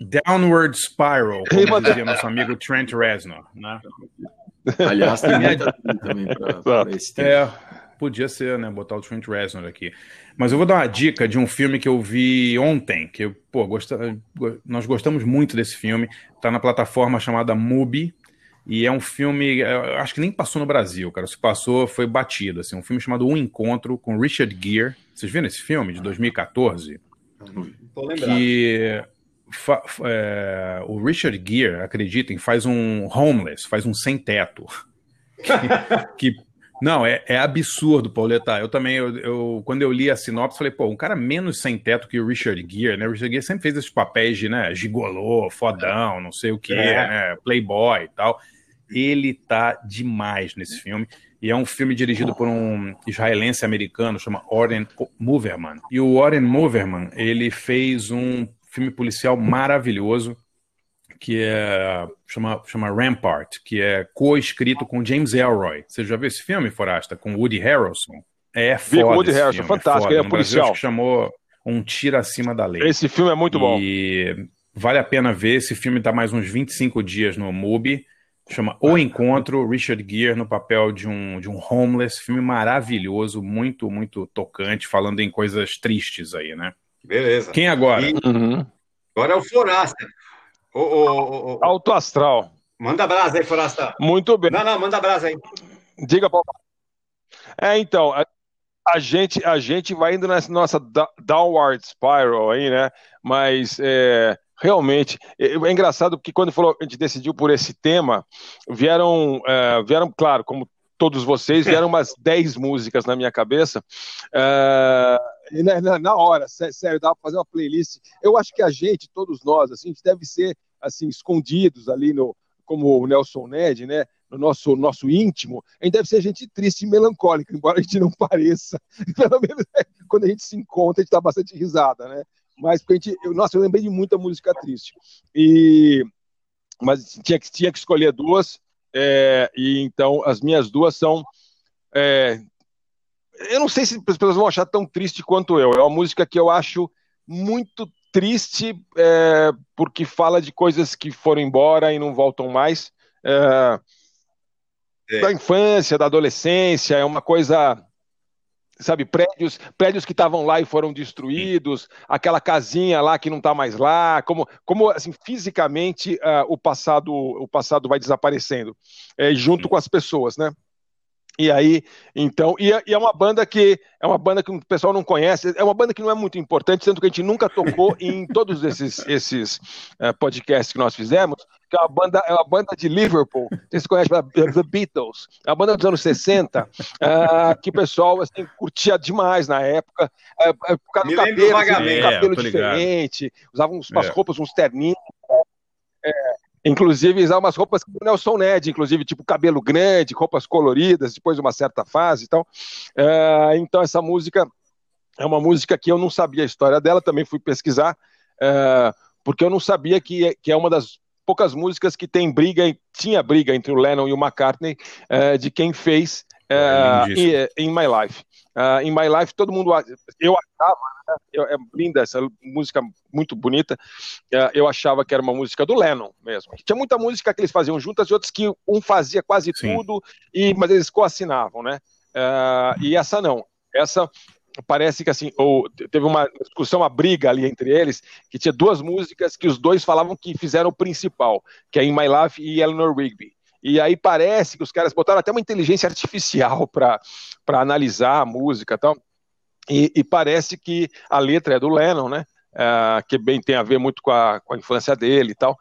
Downward Spiral, como dizia nosso amigo Trent Reznor, né? Aliás, tem muita também para esse tempo. Podia ser, né? Botar o Trent Reznor aqui. Mas eu vou dar uma dica de um filme que eu vi ontem, que nós gostamos muito desse filme. Tá na plataforma chamada MUBI, e é um filme, acho que nem passou no Brasil, cara. Se passou, foi batido, assim. Um filme chamado Um Encontro, com Richard Gere. Vocês viram esse filme, de 2014? Tô lembrado. Que o Richard Gere, acreditem, faz um homeless, faz um sem-teto. Não, é absurdo, Pauleta. Eu também, quando eu li a sinopse, falei, pô, um cara menos sem teto que o Richard Gere, né? O Richard Gere sempre fez esses papéis de, né, gigolô, fodão, não sei o quê, né, playboy e tal. Ele tá demais nesse filme. E é um filme dirigido por um israelense americano, chama Oren Moverman. E o Oren Moverman, ele fez um filme policial maravilhoso, que é chama Rampart, que é co-escrito com James Ellroy. Você já viu esse filme, Forasta? Com Woody Harrelson? É foda. Com Woody Harrelson, fantástico, é policial. Que chamou Um Tiro Acima da Lei. Esse filme é muito bom. E vale a pena ver. Esse filme tá mais uns 25 dias no MUBI. Chama O Encontro, Richard Gere no papel de um homeless. Filme maravilhoso, muito, muito tocante, falando em coisas tristes aí, né? Beleza. Quem agora? Agora é o Forasta. Alto astral. Manda brasa aí, Forasta. Muito bem. Não, manda brasa aí. Diga, Paulo. Então, a gente vai indo nessa nossa downward spiral aí, né? Mas realmente, é engraçado porque quando a gente decidiu por esse tema, vieram claro, como todos vocês, vieram umas 10 músicas na minha cabeça. E na hora, sério, dava pra fazer uma playlist. Eu acho que a gente, todos nós, assim, a gente deve ser assim, escondidos ali, como o Nelson Ned, né? No nosso íntimo, a gente deve ser gente triste e melancólica, embora a gente não pareça. Pelo menos quando a gente se encontra, a gente dá bastante risada, né? Mas porque eu lembrei de muita música triste. Mas tinha que escolher duas, e então as minhas duas são... eu não sei se as pessoas vão achar tão triste quanto eu. É uma música que eu acho muito triste, porque fala de coisas que foram embora e não voltam mais. Da infância, da adolescência, é uma coisa... sabe, prédios que estavam lá e foram destruídos, aquela casinha lá que não está mais lá, como assim, fisicamente o passado vai desaparecendo, junto com as pessoas, né? E aí, então, é uma banda que o pessoal não conhece, é uma banda que não é muito importante, tanto que a gente nunca tocou em todos esses podcasts que nós fizemos, que é uma banda de Liverpool, vocês conhecem, The Beatles, é uma banda dos anos 60, que o pessoal assim, curtia demais na época, por causa do cabelo, assim, cabelo diferente, usavam umas roupas, uns terninhos, inclusive, usar umas roupas que o Nelson Ned, inclusive, tipo cabelo grande, roupas coloridas, depois de uma certa fase e tal. Então, essa música é uma música que eu não sabia a história dela, também fui pesquisar, porque eu não sabia que é uma das poucas músicas que tinha briga entre o Lennon e o McCartney, de quem fez In My Life. In My Life, todo mundo... Eu achava, né? É linda essa música, muito bonita. Eu achava que era uma música do Lennon mesmo. Tinha muita música que eles faziam juntas e outras que um fazia quase tudo, mas eles coassinavam, né? E essa não. Essa parece que assim, teve uma discussão, uma briga ali entre eles, que tinha duas músicas que os dois falavam que fizeram o principal, que é In My Life e Eleanor Rigby. E aí parece que os caras botaram até uma inteligência artificial para analisar a música e tal. E parece que a letra é do Lennon, né? Que bem tem a ver muito com a infância dele e tal.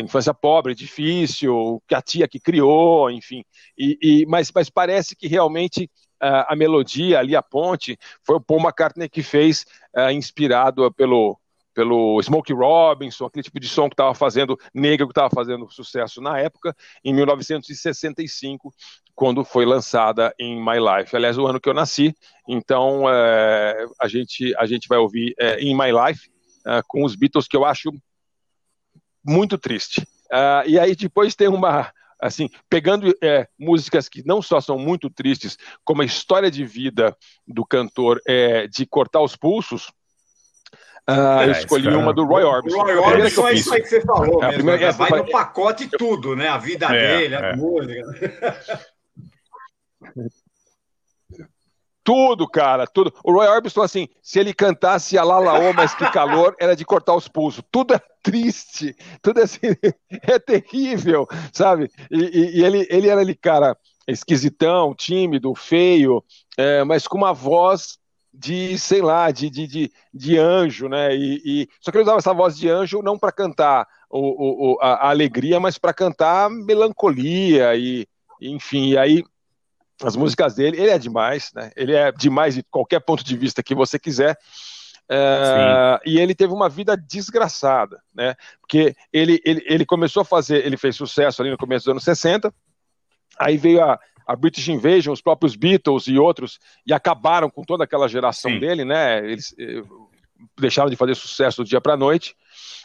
Infância pobre, difícil, que a tia que criou, enfim. Mas parece que realmente a melodia ali, a ponte, foi o Paul McCartney que fez, inspirado pelo Smokey Robinson, aquele tipo de som que estava fazendo, negro que estava fazendo sucesso na época, em 1965, quando foi lançada em My Life. Aliás, o ano que eu nasci, então a gente vai ouvir In My Life, com os Beatles, que eu acho muito triste. E aí depois tem uma... assim, pegando músicas que não só são muito tristes, como a história de vida do cantor de cortar os pulsos. Eu escolhi uma do Roy Orbison. O Roy Orbison é isso aí que você falou mesmo. Primeira, vai no pacote tudo, né? A vida dele, a música. Tudo, cara, tudo. O Roy Orbison, assim, se ele cantasse a Lalaô, mas que calor, era de cortar os pulsos. Tudo é triste, tudo assim, é terrível, sabe? E ele era ali, cara, esquisitão, tímido, feio, mas com uma voz de, sei lá, de anjo, né? Só que ele usava essa voz de anjo não para cantar a alegria, mas para cantar melancolia, enfim, e aí as músicas dele, ele é demais, né? Ele é demais de qualquer ponto de vista que você quiser, e ele teve uma vida desgraçada, né? Porque ele começou a fazer, ele fez sucesso ali no começo dos anos 60, aí veio a British Invasion, os próprios Beatles e outros, e acabaram com toda aquela geração dele, né? Eles deixaram de fazer sucesso do dia para a noite.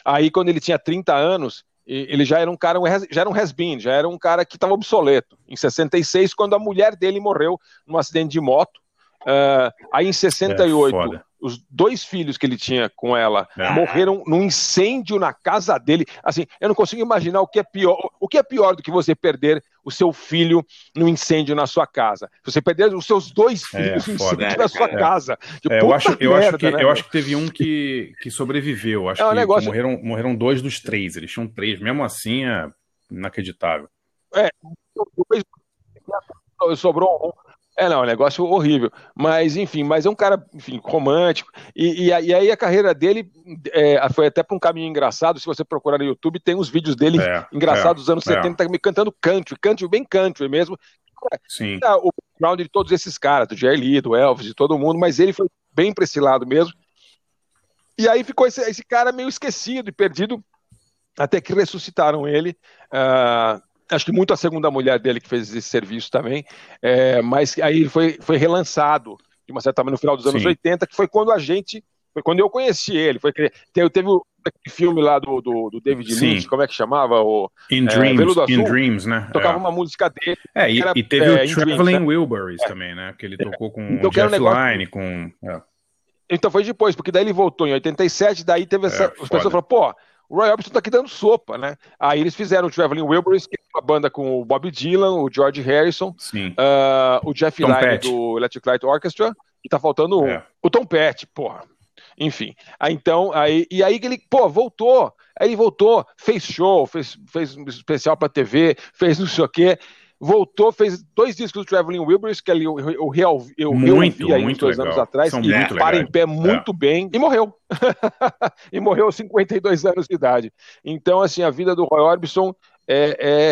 Aí, quando ele tinha 30 anos, ele já era um cara, já era um has-been, já era um cara que estava obsoleto. Em 66, quando a mulher dele morreu num acidente de moto. Aí, em 68, os dois filhos que ele tinha com ela morreram num incêndio na casa dele. Assim, eu não consigo imaginar o que é pior do que você perder o seu filho num incêndio na sua casa. Você perder os seus dois filhos num incêndio na sua casa. Eu acho que teve um que sobreviveu. Acho que negócio... morreram dois dos três. Eles tinham três. Mesmo assim, é inacreditável. Sobrou um. É um negócio horrível, mas é um cara, enfim, romântico, e aí a carreira dele foi até para um caminho engraçado. Se você procurar no YouTube, tem uns vídeos dele engraçados dos anos 70, cantando country, bem country mesmo, Sim. O background de todos esses caras, do Jerry Lee, do Elvis, de todo mundo, mas ele foi bem para esse lado mesmo. E aí ficou esse cara meio esquecido e perdido, até que ressuscitaram ele. Acho que muito a segunda mulher dele que fez esse serviço também, mas aí ele foi relançado, de uma certa maneira, no final dos anos 80, que foi quando eu conheci ele. Teve aquele filme lá do David Lynch, como é que chamava? In Dreams, né? Tocava uma música dele. E teve o Traveling Wilburys também, né? Porque ele tocou com o Jeff Lynne, com... Então foi depois, porque daí ele voltou em 87, daí teve essa... As pessoas falaram, pô... O Roy Orbison tá aqui dando sopa, né? Aí eles fizeram o Traveling Wilburys, que é uma banda com o Bob Dylan, o George Harrison, o Jeff Lynne do Electric Light Orchestra, e tá faltando o Tom Petty, porra. Enfim. Aí, então, aí ele, voltou. Aí ele voltou, fez show, fez um especial pra TV, fez não sei o quê, voltou, fez 2 discos do Traveling Wilburys, que ali eu reouvi aí uns 2 anos atrás, e Para em Pé muito bem, e morreu. E morreu aos 52 anos de idade. Então, assim, a vida do Roy Orbison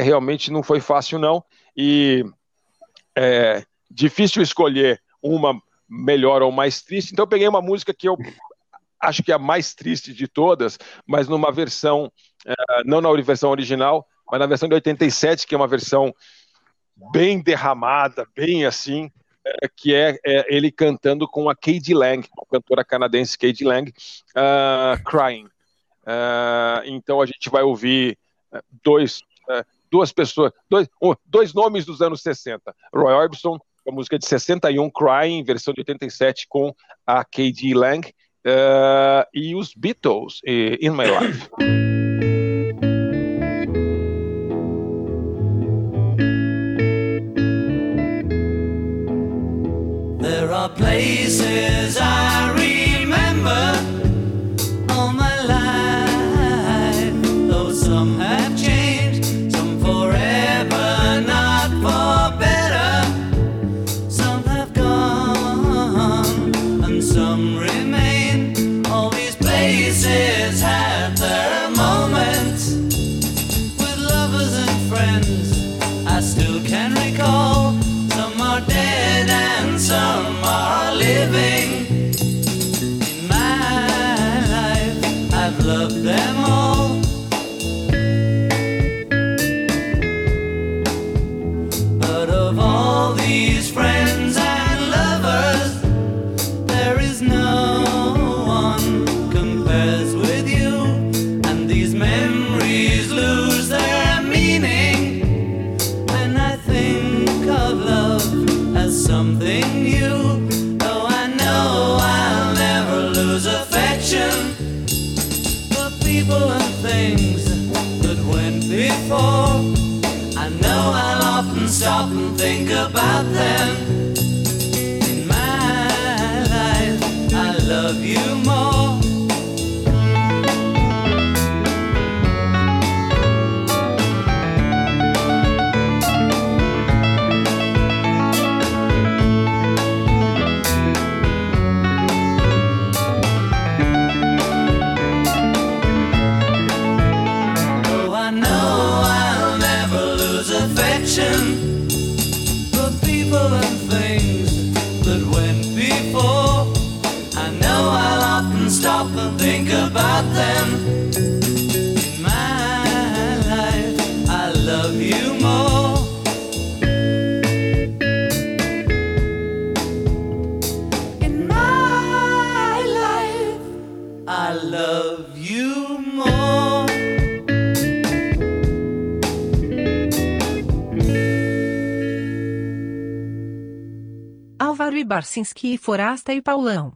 realmente não foi fácil, não. E é difícil escolher uma melhor ou mais triste. Então eu peguei uma música que eu acho que é a mais triste de todas, mas numa versão, não na versão original, mas na versão de 87, que é uma versão bem derramada, bem assim, que é ele cantando com a K.D. Lang, uma cantora canadense, K.D. Lang, Crying. Então a gente vai ouvir dois nomes dos anos 60. Roy Orbison, a música de 61, Crying, versão de 87, com a K.D. Lang, e os Beatles, In My Life. Places I remember all my life, though some have changed, some forever, not for better, some have gone, and some remain, all these places had their moments, with lovers and friends, I still can recall, some are dead and some are living. In my life, I've loved them all, but of all these friends and lovers, there is no one compares with you, and these memories lose their meaning when I think of love as something new. And things that went before, I know I'll often stop and think about them. In my life, I love you more. Think about them. In my life, I love you more. In my life, I love you more. Álvaro Barcinski, Forasta e Paulão.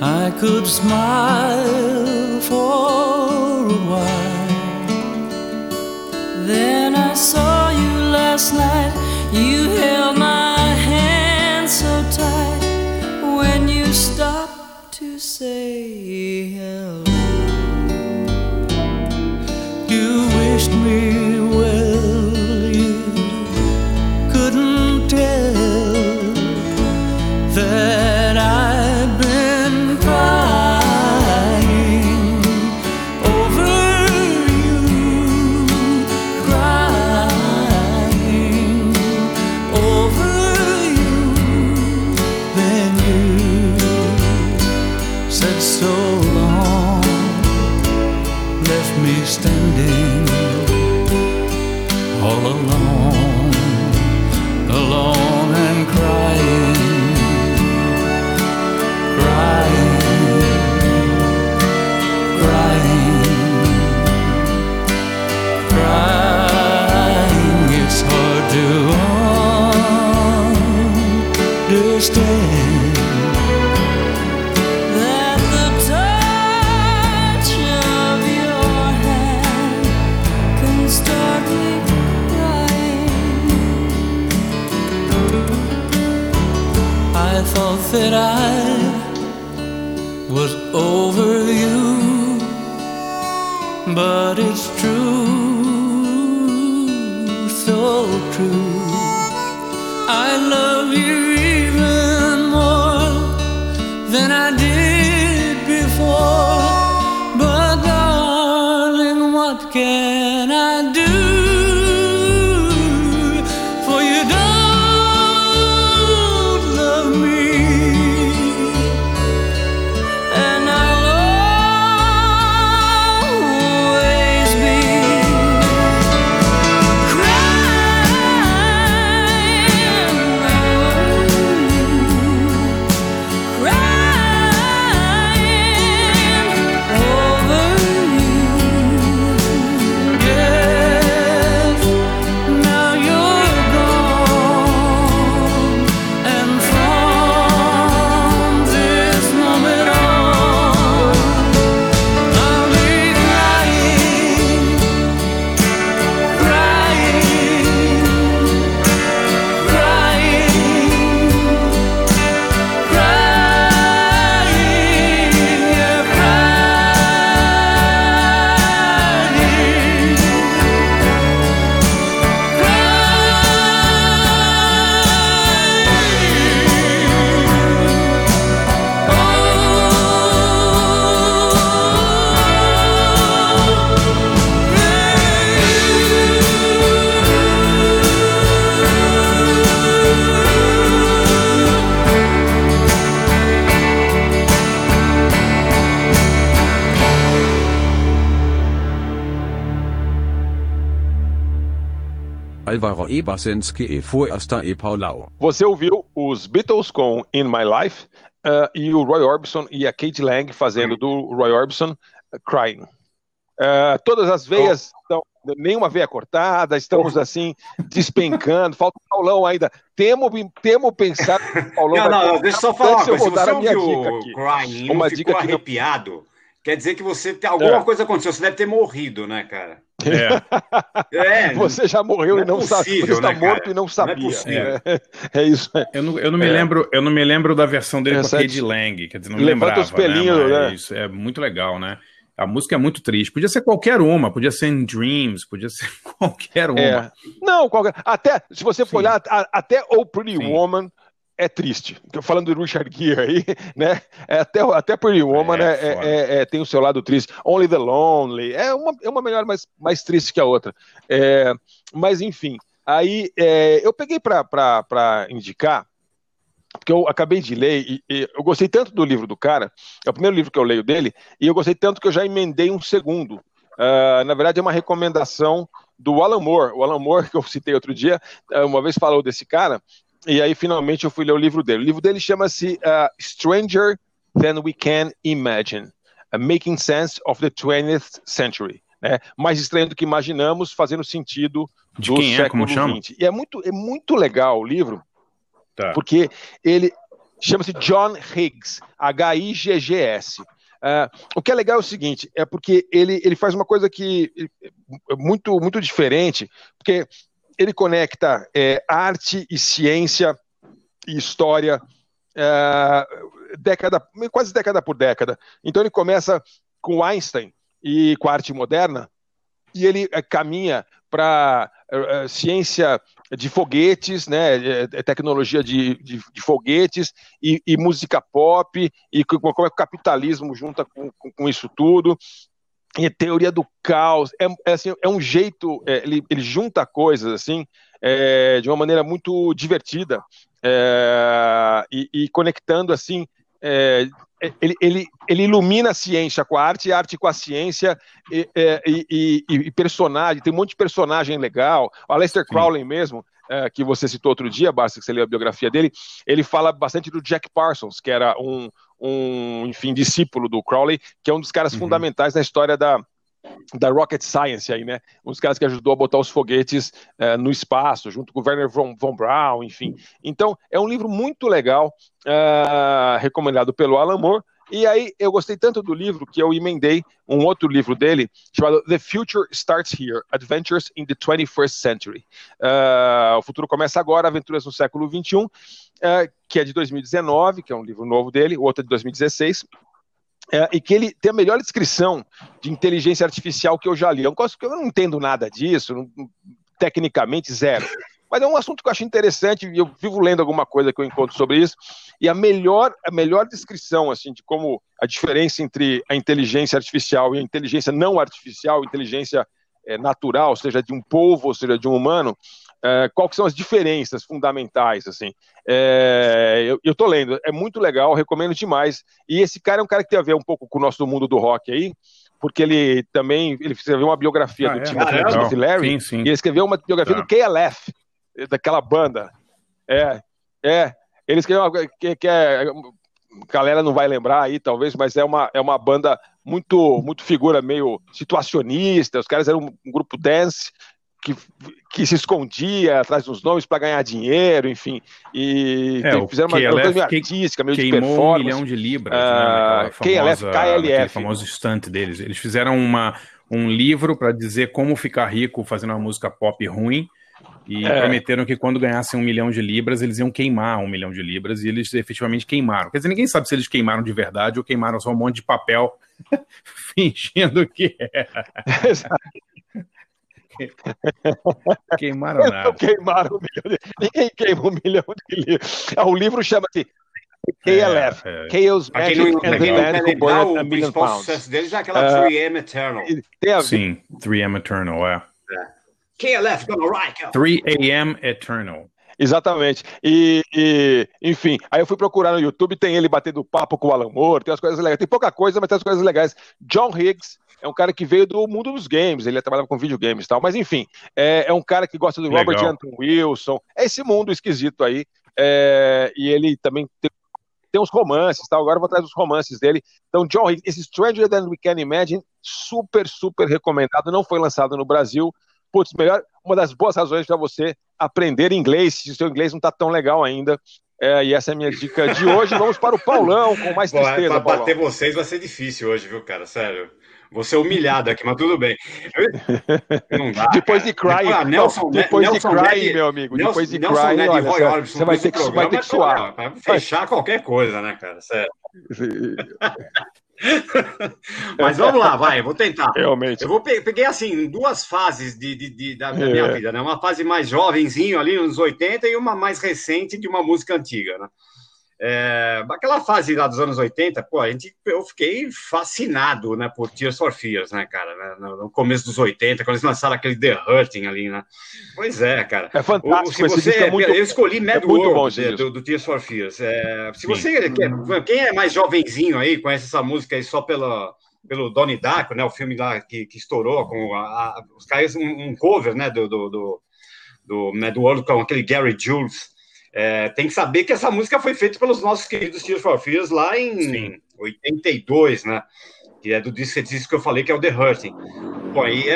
I could smile for a while. Then I saw you last night. You held my hand so tight when you stopped to say hello. You wished me well. me standing all alone, alone and crying, crying, crying, crying. It's hard to understand. I thought that I was over you, but it's true, so true. I love you even more than I did before, but darling, what can I do? Álvaro Barcinski e Forastieri e Paulão. Você ouviu os Beatles com In My Life e o Roy Orbison e a Kate Lang fazendo do Roy Orbison Crying. Todas as veias, nenhuma veia cortada, estamos assim despencando, falta o Paulão ainda. Temo pensar que o Paulão... Não, deixa eu só falar uma coisa, se você ouviu o Crying, uma dica ficou arrepiado, quer dizer que você alguma coisa aconteceu, você deve ter morrido, né, cara? É. Você já morreu não e não sabia. Você está morto, cara? E não sabia. Não é possível. É isso. Eu não me lembro da versão dele com a Cade Lang. Quer dizer, não me lembrava. Os pelinhos, né? Isso é muito legal, né? A música é muito triste. Podia ser qualquer uma. Podia ser In Dreams. Podia ser qualquer uma. Não, qualquer. Até se você for olhar, até Oh Pretty Woman. É triste. Falando do Richard Gere aí, né? Até Pretty Woman tem o seu lado triste. Only the Lonely. É uma melhor, mais triste que a outra. Mas, enfim. Aí, eu peguei para indicar, porque eu acabei de ler, e eu gostei tanto do livro do cara, é o primeiro livro que eu leio dele, e eu gostei tanto que eu já emendei um segundo. Na verdade, é uma recomendação do Alan Moore. O Alan Moore, que eu citei outro dia, uma vez falou desse cara... E aí, finalmente, eu fui ler o livro dele. O livro dele chama-se Stranger Than We Can Imagine, Making Sense of the 20th Century. Né? Mais estranho do que imaginamos, fazendo sentido do século XX. E é muito legal o livro, porque ele chama-se John Higgs, Higgs. O que é legal é o seguinte, é porque ele faz uma coisa que é muito, muito diferente, porque... Ele conecta arte e ciência e história quase década por década. Então ele começa com Einstein e com a arte moderna e ele caminha para ciência de foguetes, né, tecnologia de foguetes e música pop e como é que o capitalismo junta com isso tudo. E teoria do caos, assim, é um jeito, ele junta coisas assim, de uma maneira muito divertida, e conectando assim, Ele ilumina a ciência com a arte e a arte com a ciência e personagem, tem um monte de personagem legal. O Aleister Crowley mesmo, que você citou outro dia, Barça, que você leu a biografia dele, ele fala bastante do Jack Parsons, que era um discípulo do Crowley, que é um dos caras fundamentais na história da Rocket Science aí, né? Um dos caras que ajudou a botar os foguetes no espaço, junto com o Werner von Braun, enfim. Então, é um livro muito legal, recomendado pelo Alan Moore. E aí, eu gostei tanto do livro que eu emendei um outro livro dele, chamado The Future Starts Here, Adventures in the 21st Century. O Futuro Começa Agora, Aventuras no Século XXI, que é de 2019, que é um livro novo dele, o outro é de 2016. E que ele tem a melhor descrição de inteligência artificial que eu já li. Eu não entendo nada disso, tecnicamente zero. Mas é um assunto que eu acho interessante, e eu vivo lendo alguma coisa que eu encontro sobre isso. E a melhor descrição, assim, de como a diferença entre a inteligência artificial e a inteligência não artificial, inteligência natural, seja de um povo, ou seja de um humano, quais são as diferenças fundamentais, assim. Eu tô lendo, é muito legal, recomendo demais. E esse cara é um cara que tem a ver um pouco com o nosso mundo do rock aí, porque ele também, ele escreveu uma biografia do Timothy Leary, e ele escreveu uma biografia do KLF, daquela banda. Ele escreveu uma, galera não vai lembrar aí, talvez, mas é uma banda muito figura, meio situacionista. Os caras eram um grupo dance, que se escondia atrás dos nomes para ganhar dinheiro, enfim, e fizeram uma coisa artística, meio de performance. Queimou $1 milhão de libras, né, KLF. O famoso estante deles. Eles fizeram um livro para dizer como ficar rico fazendo uma música pop ruim, e prometeram que quando ganhassem $1 milhão de libras, eles iam queimar $1 milhão de libras, e eles efetivamente queimaram. Quer dizer, ninguém sabe se eles queimaram de verdade ou queimaram só um monte de papel fingindo que era. Queimaram nada. Ninguém queimou $1 milhão de livros. O livro chama-se KLF. Chaos Magic and the Man Who Burned $1 Million. O sucesso deles é aquela 3M Eternal. Sim, 3M Eternal, KLF, gonna rock. 3AM Eternal. Exatamente. Enfim, aí eu fui procurar no YouTube, tem ele batendo papo com o Alan Moore, tem as coisas legais. Tem pouca coisa, mas tem as coisas legais. John Higgs é um cara que veio do mundo dos games, ele trabalhava com videogames e tal, mas enfim, é um cara que gosta do Robert Anton Wilson, é esse mundo esquisito aí, e ele também tem uns romances, tal. Agora eu vou atrás dos romances dele. Então, John Higgs, esse Stranger Than We Can Imagine, super recomendado, não foi lançado no Brasil. Putz, melhor, uma das boas razões para você aprender inglês, se o seu inglês não está tão legal ainda. E essa é a minha dica de hoje. Vamos para o Paulão, com mais tristeza. Para bater vocês vai ser difícil hoje, viu, cara? Sério. Vou ser humilhado aqui, mas tudo bem. Não dá, depois de Crying, meu amigo. Depois de Crying, você vai ter que suar. Vai fechar qualquer coisa, né, cara? Sério. Mas vamos lá, vai, vou tentar. Realmente. Eu peguei assim, duas fases da minha vida, né? Uma fase mais jovenzinho ali, nos 80, e uma mais recente de uma música antiga, né? Aquela fase lá dos anos 80, pô, eu fiquei fascinado, né, por Tears for Fears, né, cara, né, no começo dos 80, quando eles lançaram aquele The Hurting ali, né, pois é, cara, é fantástico. Se você, eu escolhi Mad World do Tears for Fears, se você, quem é mais jovenzinho aí, conhece essa música aí só pelo Donnie Darko, né, o filme lá que estourou, com os caras, um cover, né, do Mad World com aquele Gary Jules. Tem que saber que essa música foi feita pelos nossos queridos Tears for Fears lá em 82, né? Que é do disco que eu falei, que é o The Hurting. Bom, e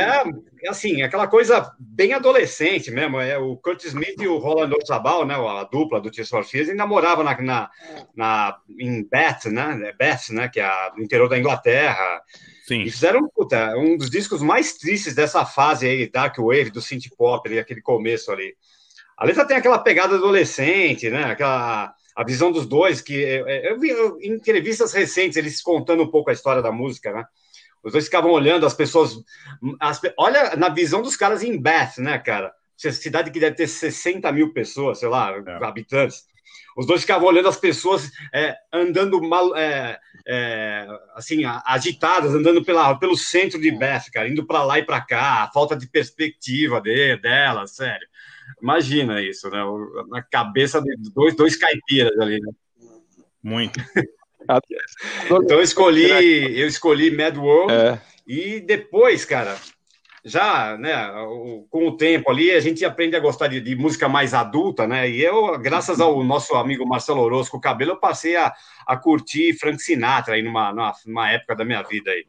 assim, aquela coisa bem adolescente mesmo. O Kurt Smith e o Roland Orzabal, né? A dupla do Tears for Fears, ainda morava em Bath, né? Bath, né? Que é no interior da Inglaterra. Sim. E fizeram um dos discos mais tristes dessa fase aí, Dark Wave, do synth pop, ali, aquele começo ali. A letra tem aquela pegada adolescente, né? A visão dos dois, que eu vi em entrevistas recentes eles contando um pouco a história da música, né? Os dois ficavam olhando as pessoas. Olha na visão dos caras em Bath, né, cara? Cidade que deve ter 60 mil pessoas, sei lá, habitantes. Os dois ficavam olhando as pessoas andando mal, assim, agitadas, andando pelo centro de Bath, cara, indo para lá e para cá, a falta de perspectiva dela, sério. Imagina isso, né? Na cabeça de dois caipiras ali, né? Muito. Então eu escolhi Mad World e depois, cara, já, né, com o tempo ali, a gente aprende a gostar de música mais adulta, né? E eu, graças ao nosso amigo Marcelo Orozco Cabelo, eu passei a curtir Frank Sinatra aí numa época da minha vida aí.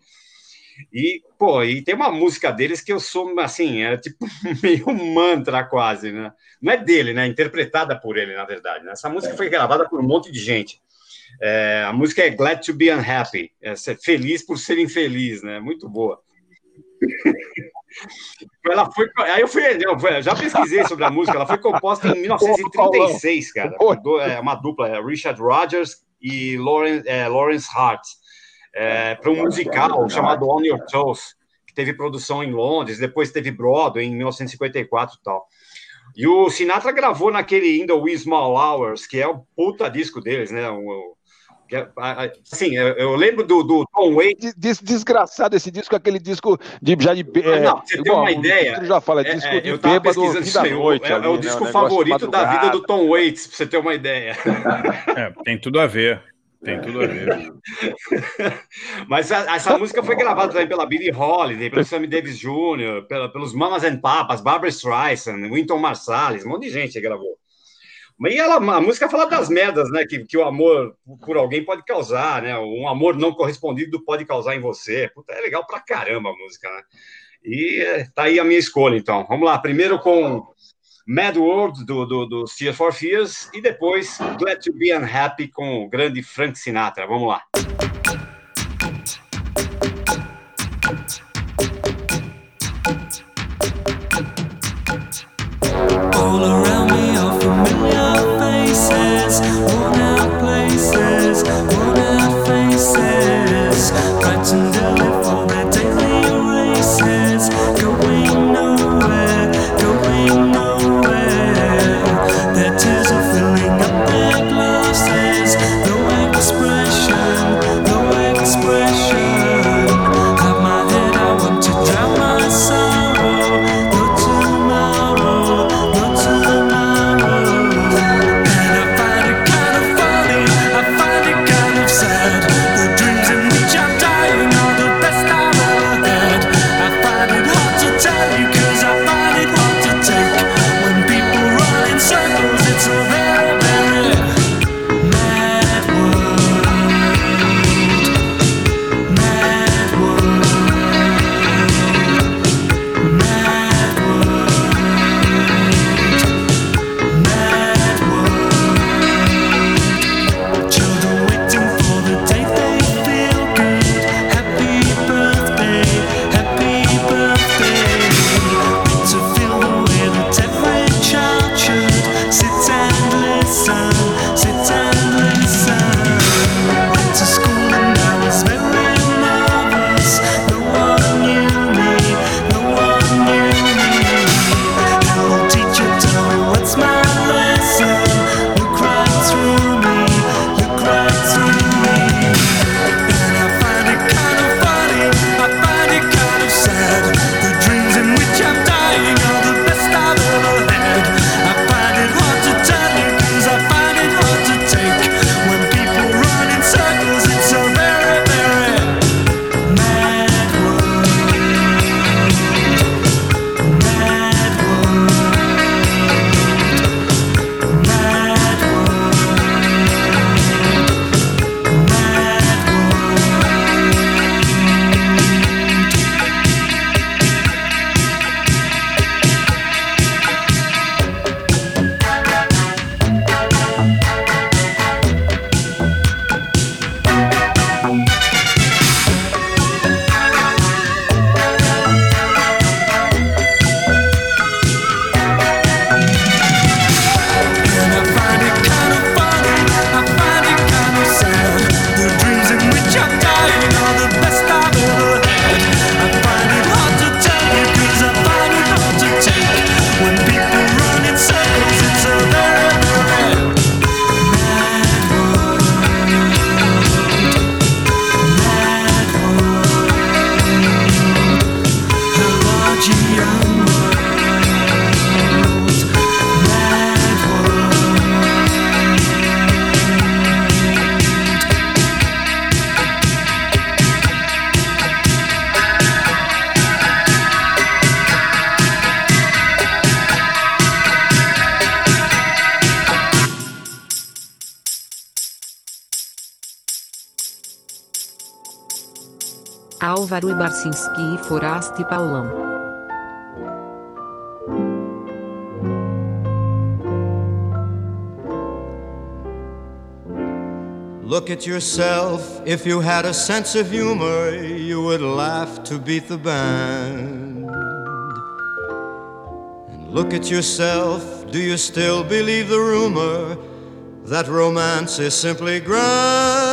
E, pô, e tem uma música deles que eu sou, assim, é tipo meio mantra quase, né? Não é dele, né? Interpretada por ele, na verdade, né? Essa música foi gravada por um monte de gente. É, a música é Glad to be Unhappy, é feliz por ser infeliz, né? Muito boa. Ela foi, aí eu já pesquisei sobre a música, ela foi composta em 1936, cara. É uma dupla, é Richard Rodgers e Lawrence Hart. É, para um musical chamado On Your Toes, que teve produção em Londres, depois teve Broadway em 1954 e tal. E o Sinatra gravou naquele In the Wee Small Hours, que é o puta disco deles, né? Assim, eu lembro do Tom Waits. Desgraçado esse disco, aquele disco de não, você tem uma ideia. Já fala, é disco de bêbado da noite. É o disco favorito da vida do Tom Waits, pra você ter uma ideia. Tem tudo a ver. Tem tudo a ver. Mas essa música foi gravada também pela Billie Holiday, pelo Sammy Davis Jr., pelos Mamas and Papas, Barbara Streisand, Wynton Marsalis, um monte de gente gravou. Mas a música fala das merdas, né, que o amor por alguém pode causar, né? Um amor não correspondido pode causar em você. Puta, é legal pra caramba a música, né? E tá aí a minha escolha, então. Vamos lá, primeiro com Mad World, do Tears for Fears, e depois Glad to be Unhappy, com o grande Frank Sinatra. Vamos lá. All around me are familiar faces, worn out places, worn out faces, fighting to live for their daily races, going nowhere, going nowhere. Tears are filling up their glasses, no expression. Álvaro Barcinski e Forastieri Paulão. Look at yourself, if you had a sense of humor, you would laugh to beat the band. And look at yourself, do you still believe the rumor that romance is simply grand?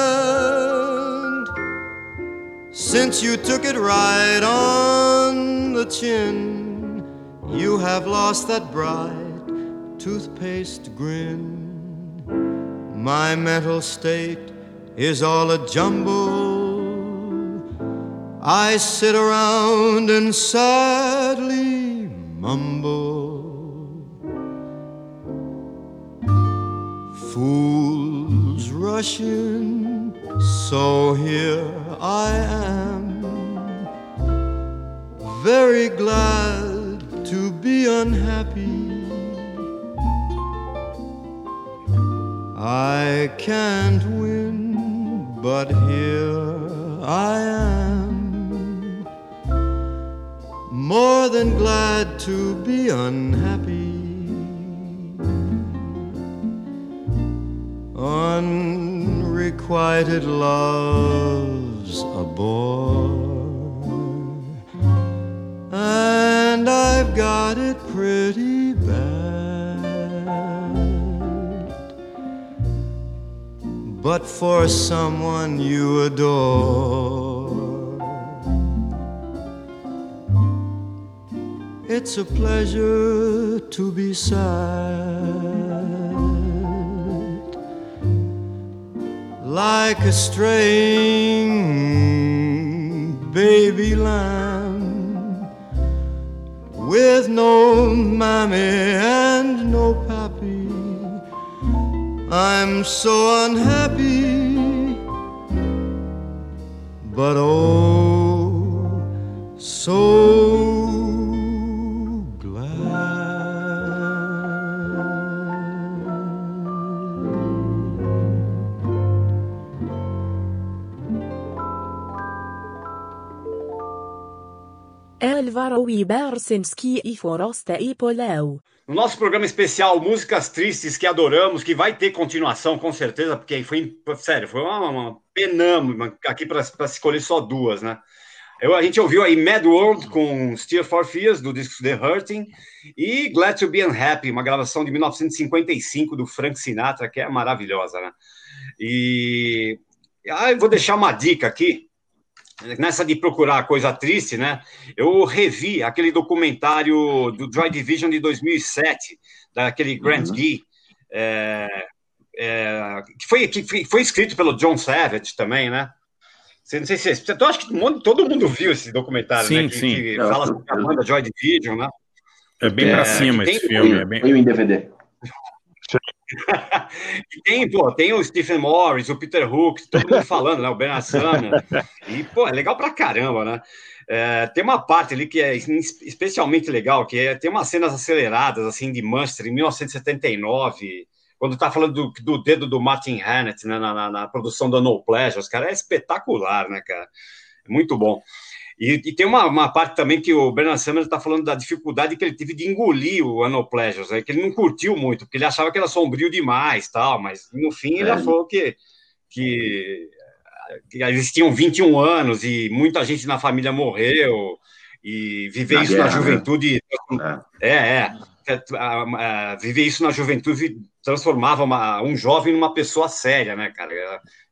Since you took it right on the chin, you have lost that bright toothpaste grin. My mental state is all a jumble. I sit around and sadly mumble. Fools rush in, so here I am, very glad to be unhappy. I can't win, but here I am, more than glad to be unhappy. Unrequited love's a bore, and I've got it pretty bad. But for someone you adore, it's a pleasure to be sad, like a straying baby lamb, with no mammy and no pappy. I'm so unhappy, but oh, so glad. Álvaro Barcinski e Forastieri Paulão. No nosso programa especial Músicas Tristes que Adoramos, que vai ter continuação com certeza, porque foi, sério, foi uma penama aqui para se escolher só duas, né? A gente ouviu aí Mad World com Tears for Fears, do disco The Hurting, e Glad to Be Unhappy, uma gravação de 1955 do Frank Sinatra, que é maravilhosa, né? E eu vou deixar uma dica aqui. Nessa de procurar coisa triste, né? Eu revi aquele documentário do Joy Division de 2007, daquele Grant Gee, que foi escrito pelo John Savage também, né? Não sei se eu acho que todo mundo viu esse documentário, sim, né? Sim. Que fala sobre a banda Joy Division, né? É bem pra cima esse filme. Tem em DVD. Tem o Stephen Morris, o Peter Hook, todo mundo falando, né? O Ben Asana. E, pô, é legal pra caramba, né? Tem uma parte ali que é especialmente legal, que tem umas cenas aceleradas, assim, de Munster, em 1979, quando tá falando do dedo do Martin Hannett, né? Na produção da No Pleasures, cara, é espetacular, né, cara? É muito bom. E tem uma parte também que o Bernard Sumner está falando da dificuldade que ele teve de engolir o I Know Pleasures, né? Que ele não curtiu muito, porque ele achava que era sombrio demais, tal, mas no fim ele falou que eles tinham 21 anos e muita gente na família morreu, e viver isso na juventude... Viver isso na juventude transformava um jovem numa pessoa séria, né, cara?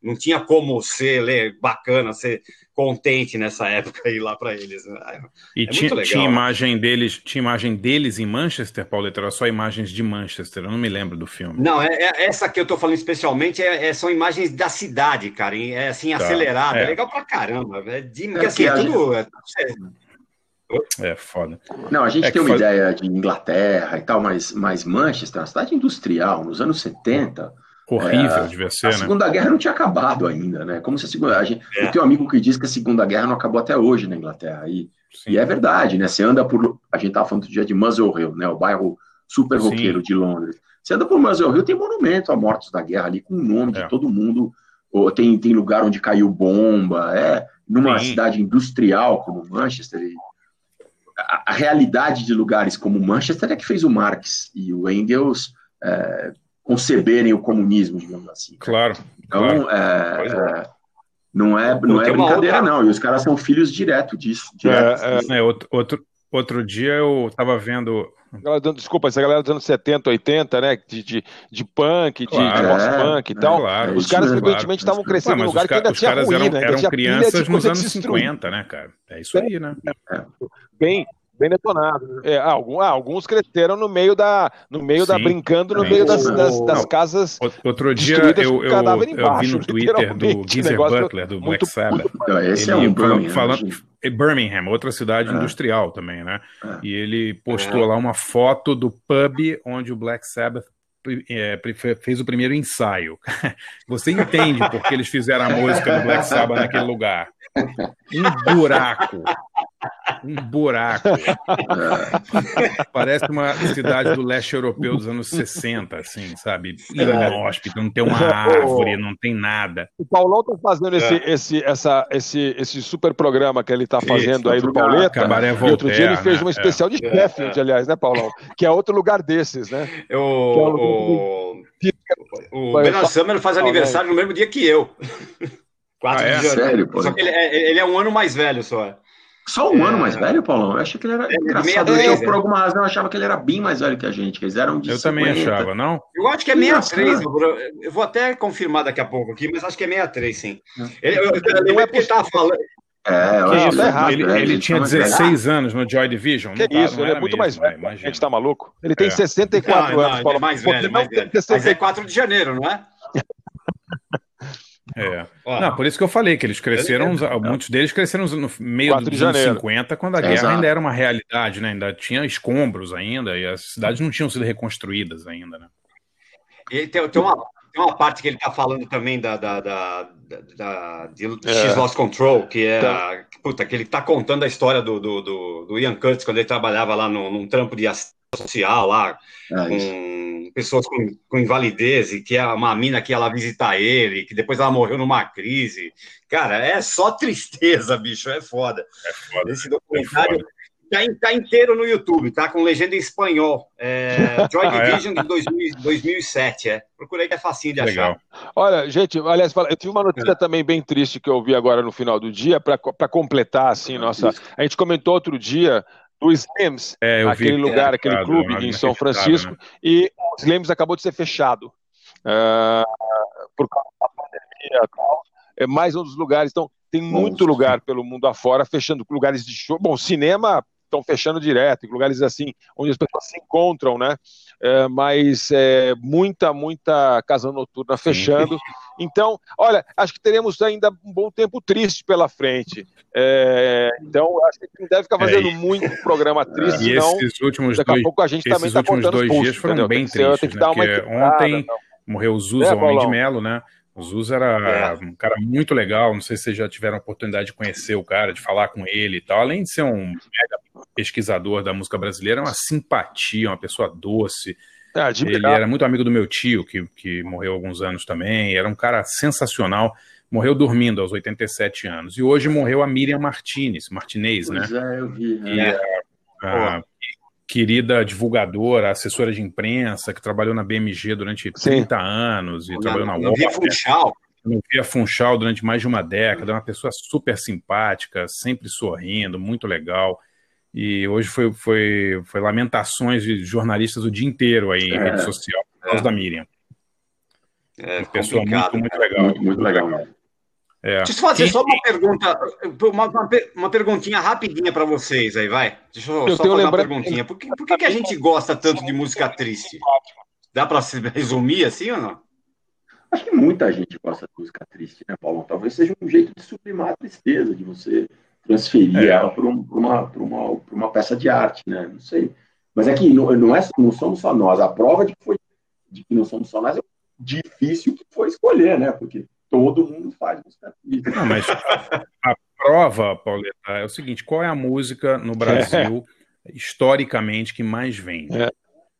Não tinha como ser bacana, ser contente nessa época, ir lá para eles. E tinha imagem deles em Manchester, Paulo, era só imagens de Manchester, eu não me lembro do filme. Não, essa que eu tô falando especialmente são imagens da cidade, cara, assim, acelerada, é legal pra caramba. É foda. Não, a gente tem uma ideia de Inglaterra e tal, mas Manchester, uma cidade industrial, nos anos 70... Horrível devia ser, né? A Segunda Guerra não tinha acabado ainda, né? Como se a Segunda... Eu tenho um amigo que diz que a Segunda Guerra não acabou até hoje na Inglaterra. E é verdade, né? Você anda por... A gente estava falando outro dia de Muswell Hill, né? O bairro super roqueiro de Londres. Você anda por Muswell Hill, tem monumento a mortos da guerra ali, com o nome de todo mundo ou tem lugar onde caiu bomba, numa cidade industrial como Manchester. A realidade de lugares como Manchester é que fez o Marx e o Engels conceberem o comunismo, digamos assim. Claro. Então, claro. Não é brincadeira, não. E os caras são filhos direto disso. Outro dia eu estava vendo... Desculpa, essa galera dos anos 70, 80, né? De punk, claro, de pós-punk e tal. Claro, os caras, frequentemente, estavam crescendo em lugar que ainda tinha ruína. Os caras eram crianças nos anos 50, né, cara? É isso aí, né? Bem detonado. Alguns cresceram no meio da brincando no meio das casas. Outro dia eu vi no Twitter do Geezer Butler, do Black Sabbath. Esse ele é Birmingham, outra cidade industrial também, né? E ele postou lá uma foto do pub onde o Black Sabbath fez o primeiro ensaio. Você entende porque eles fizeram a música do Black Sabbath naquele lugar. Um buraco. Parece uma cidade do leste europeu dos anos 60, assim, sabe? Inóspito, não tem uma árvore, não tem nada. O Paulão tá fazendo esse super programa que ele tá fazendo aí do Pauleta. E outro dia ele fez uma especial de Sheffield, aliás, né, Paulão? Que é outro lugar desses, né? O Bernard Summer faz aniversário no mesmo dia que eu. 4 de janeiro. Sério, pô? Só que ele é um ano mais velho só. Só um ano mais velho, Paulão? Eu acho que ele era engraçado. Eu, por alguma razão, achava que ele era bem mais velho que a gente, que eles eram de 50. Também achava, não? Eu acho que é 63. Eu vou até confirmar daqui a pouco aqui, mas acho que é 63, sim. Não é porque estava falando... Ele tinha 16 anos no Joy Division. Que é isso, ele é muito mais velho. A gente tá maluco? Ele tem 64 anos, Paulão. Mais velho, mais velho. Mas é 4 de janeiro, não é? Não, por isso que eu falei que eles cresceram, muitos deles cresceram no meio dos anos 50, quando a guerra ainda era uma realidade, né? Ainda tinha escombros ainda, e as cidades não tinham sido reconstruídas ainda, né? E tem uma parte que ele está falando também de X Lost Control, que é que ele está contando a história do Ian Curtis quando ele trabalhava lá num trampo de social lá, com pessoas com invalidez, e que é uma mina que ia lá visitar ele, que depois ela morreu numa crise. Cara, é só tristeza, bicho, é foda. Esse documentário tá inteiro no YouTube, tá com legenda em espanhol. Joy Division de 2007, Procurei que é facinho de achar. Olha, gente, aliás, eu tive uma notícia também bem triste que eu vi agora no final do dia, para completar, assim, a gente comentou outro dia do Slams, aquele clube em São Francisco, né? E o Slams acabou de ser fechado por causa da pandemia e tal. É mais um dos lugares, então tem muito lugar pelo mundo afora fechando lugares de show, cinema estão fechando direto, em lugares assim onde as pessoas se encontram, né? Mas muita casa noturna fechando. Então, olha, acho que teremos ainda um bom tempo triste pela frente. Então, acho que a gente não deve ficar fazendo muito programa triste, não. Daqui a pouco a gente também está contando os pulsos. Esses últimos 2 dias foram bem tristes, né? Porque ontem morreu o Zuza Homem de Mello, né? O Zuza era um cara muito legal, não sei se vocês já tiveram a oportunidade de conhecer o cara, de falar com ele e tal. Além de ser um mega pesquisador da música brasileira, é uma simpatia, uma pessoa doce. Ele era muito amigo do meu tio, que morreu há alguns anos também, era um cara sensacional, morreu dormindo aos 87 anos. E hoje morreu a Miriam Martinez, né? Eu vi, né? A querida divulgadora, assessora de imprensa, que trabalhou na BMG durante 30 anos, e trabalhou na UOL. Não via Funchal durante mais de uma década, uma pessoa super simpática, sempre sorrindo, muito legal. E hoje foi lamentações de jornalistas o dia inteiro aí em rede social, por causa da Miriam. Uma pessoa muito legal. Muito legal. Deixa eu fazer só uma pergunta, uma perguntinha rapidinha para vocês aí, vai. Deixa eu só fazer uma perguntinha. Por que a gente gosta tanto de música triste? Dá para se resumir assim ou não? Acho que muita gente gosta de música triste, né, Paulo? Talvez seja um jeito de sublimar a tristeza, de você transferir ela para uma peça de arte, né? Não sei. Mas é que não somos só nós. A prova de que não somos só nós é difícil que foi escolher, né? Porque todo mundo faz música triste. Não, mas a prova, Pauleta, é o seguinte: qual é a música no Brasil, historicamente, que mais vende?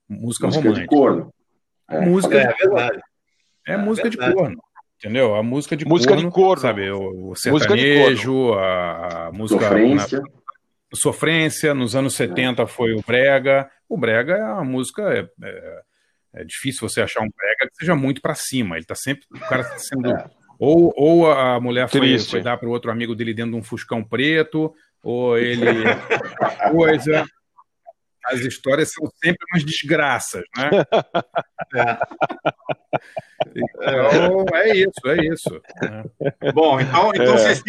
Música romântica. Música de corno. É música de corno. Entendeu? A música de música corno, de corno, sabe? O sertanejo, música a música... Sofrência. Sofrência, nos anos 70 foi o brega. O brega é uma música... É difícil você achar um brega que seja muito pra cima. Ele tá sempre... O cara tá sendo... Ou a mulher foi dar pro outro amigo dele dentro de um fuscão preto, ou ele... coisa... As histórias são sempre umas desgraças, né? Então, é isso. É. Bom, então vocês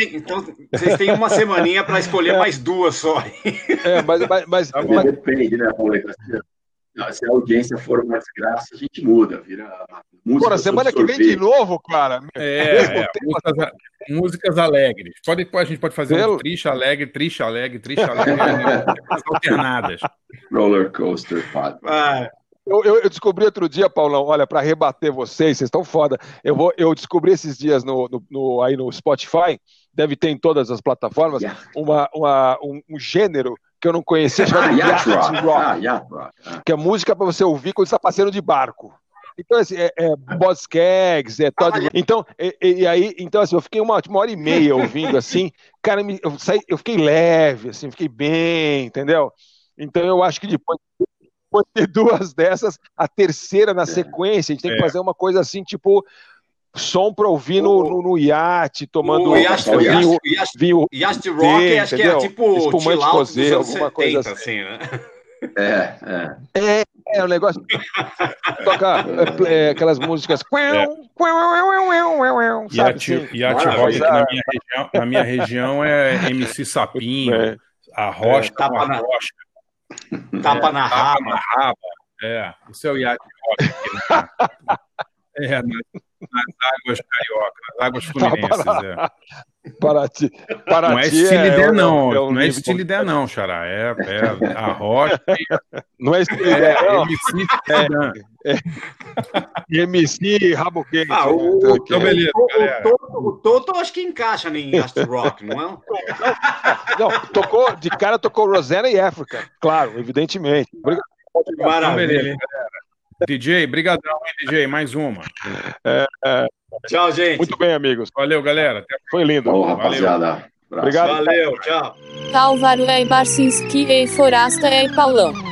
têm uma semaninha para escolher mais duas só. Mas depende, né, Paulo? Se a audiência for uma desgraça, a gente muda, vira música. Agora, semana que vem de novo, cara. Músicas alegres. A gente pode fazer um triste, alegre, alternadas. Roller coaster, padre. Eu descobri outro dia, Paulão, olha, para rebater vocês estão foda. Eu descobri esses dias aí no Spotify, deve ter em todas as plataformas, um gênero que eu não conhecia, chamado yacht rock, que é música para você ouvir quando você está passeando de barco. Então, assim, Boz Skaggs, Então, assim, eu fiquei uma hora e meia ouvindo, assim, cara, eu fiquei leve, assim, fiquei bem, entendeu? Então, eu acho que depois de duas dessas, a terceira na sequência, a gente tem que fazer uma coisa assim, tipo, som para ouvir no iate, tomando vinho. Yacht rock, acho que é tipo espumante rosé, alguma coisa assim, né? É um negócio. Toca aquelas músicas. Yacht rock aqui na minha região é MC Sapinho, a rocha, tapa na raba. É, isso é o yacht rock aqui, né? Nas águas cariocas, nas águas fluminenses. Paraty. Não é estilo ideia, não. Não é estilo ideia, não, Xará. É a rocha. Não é estilo ideia, não. MC Rabo Quente. Então, beleza, o Toto acho que encaixa em Astro Rock, não é? Não, tocou Rosanna e África. Claro, evidentemente. Obrigado. Maravilha, galera. DJ, brigadão, hein, DJ, mais uma. Tchau, gente. Muito bem, amigos. Valeu, galera. Foi lindo. Boa, rapaziada. Obrigado. Valeu, tchau. Álvaro Barcinski e Forasta e Paulão.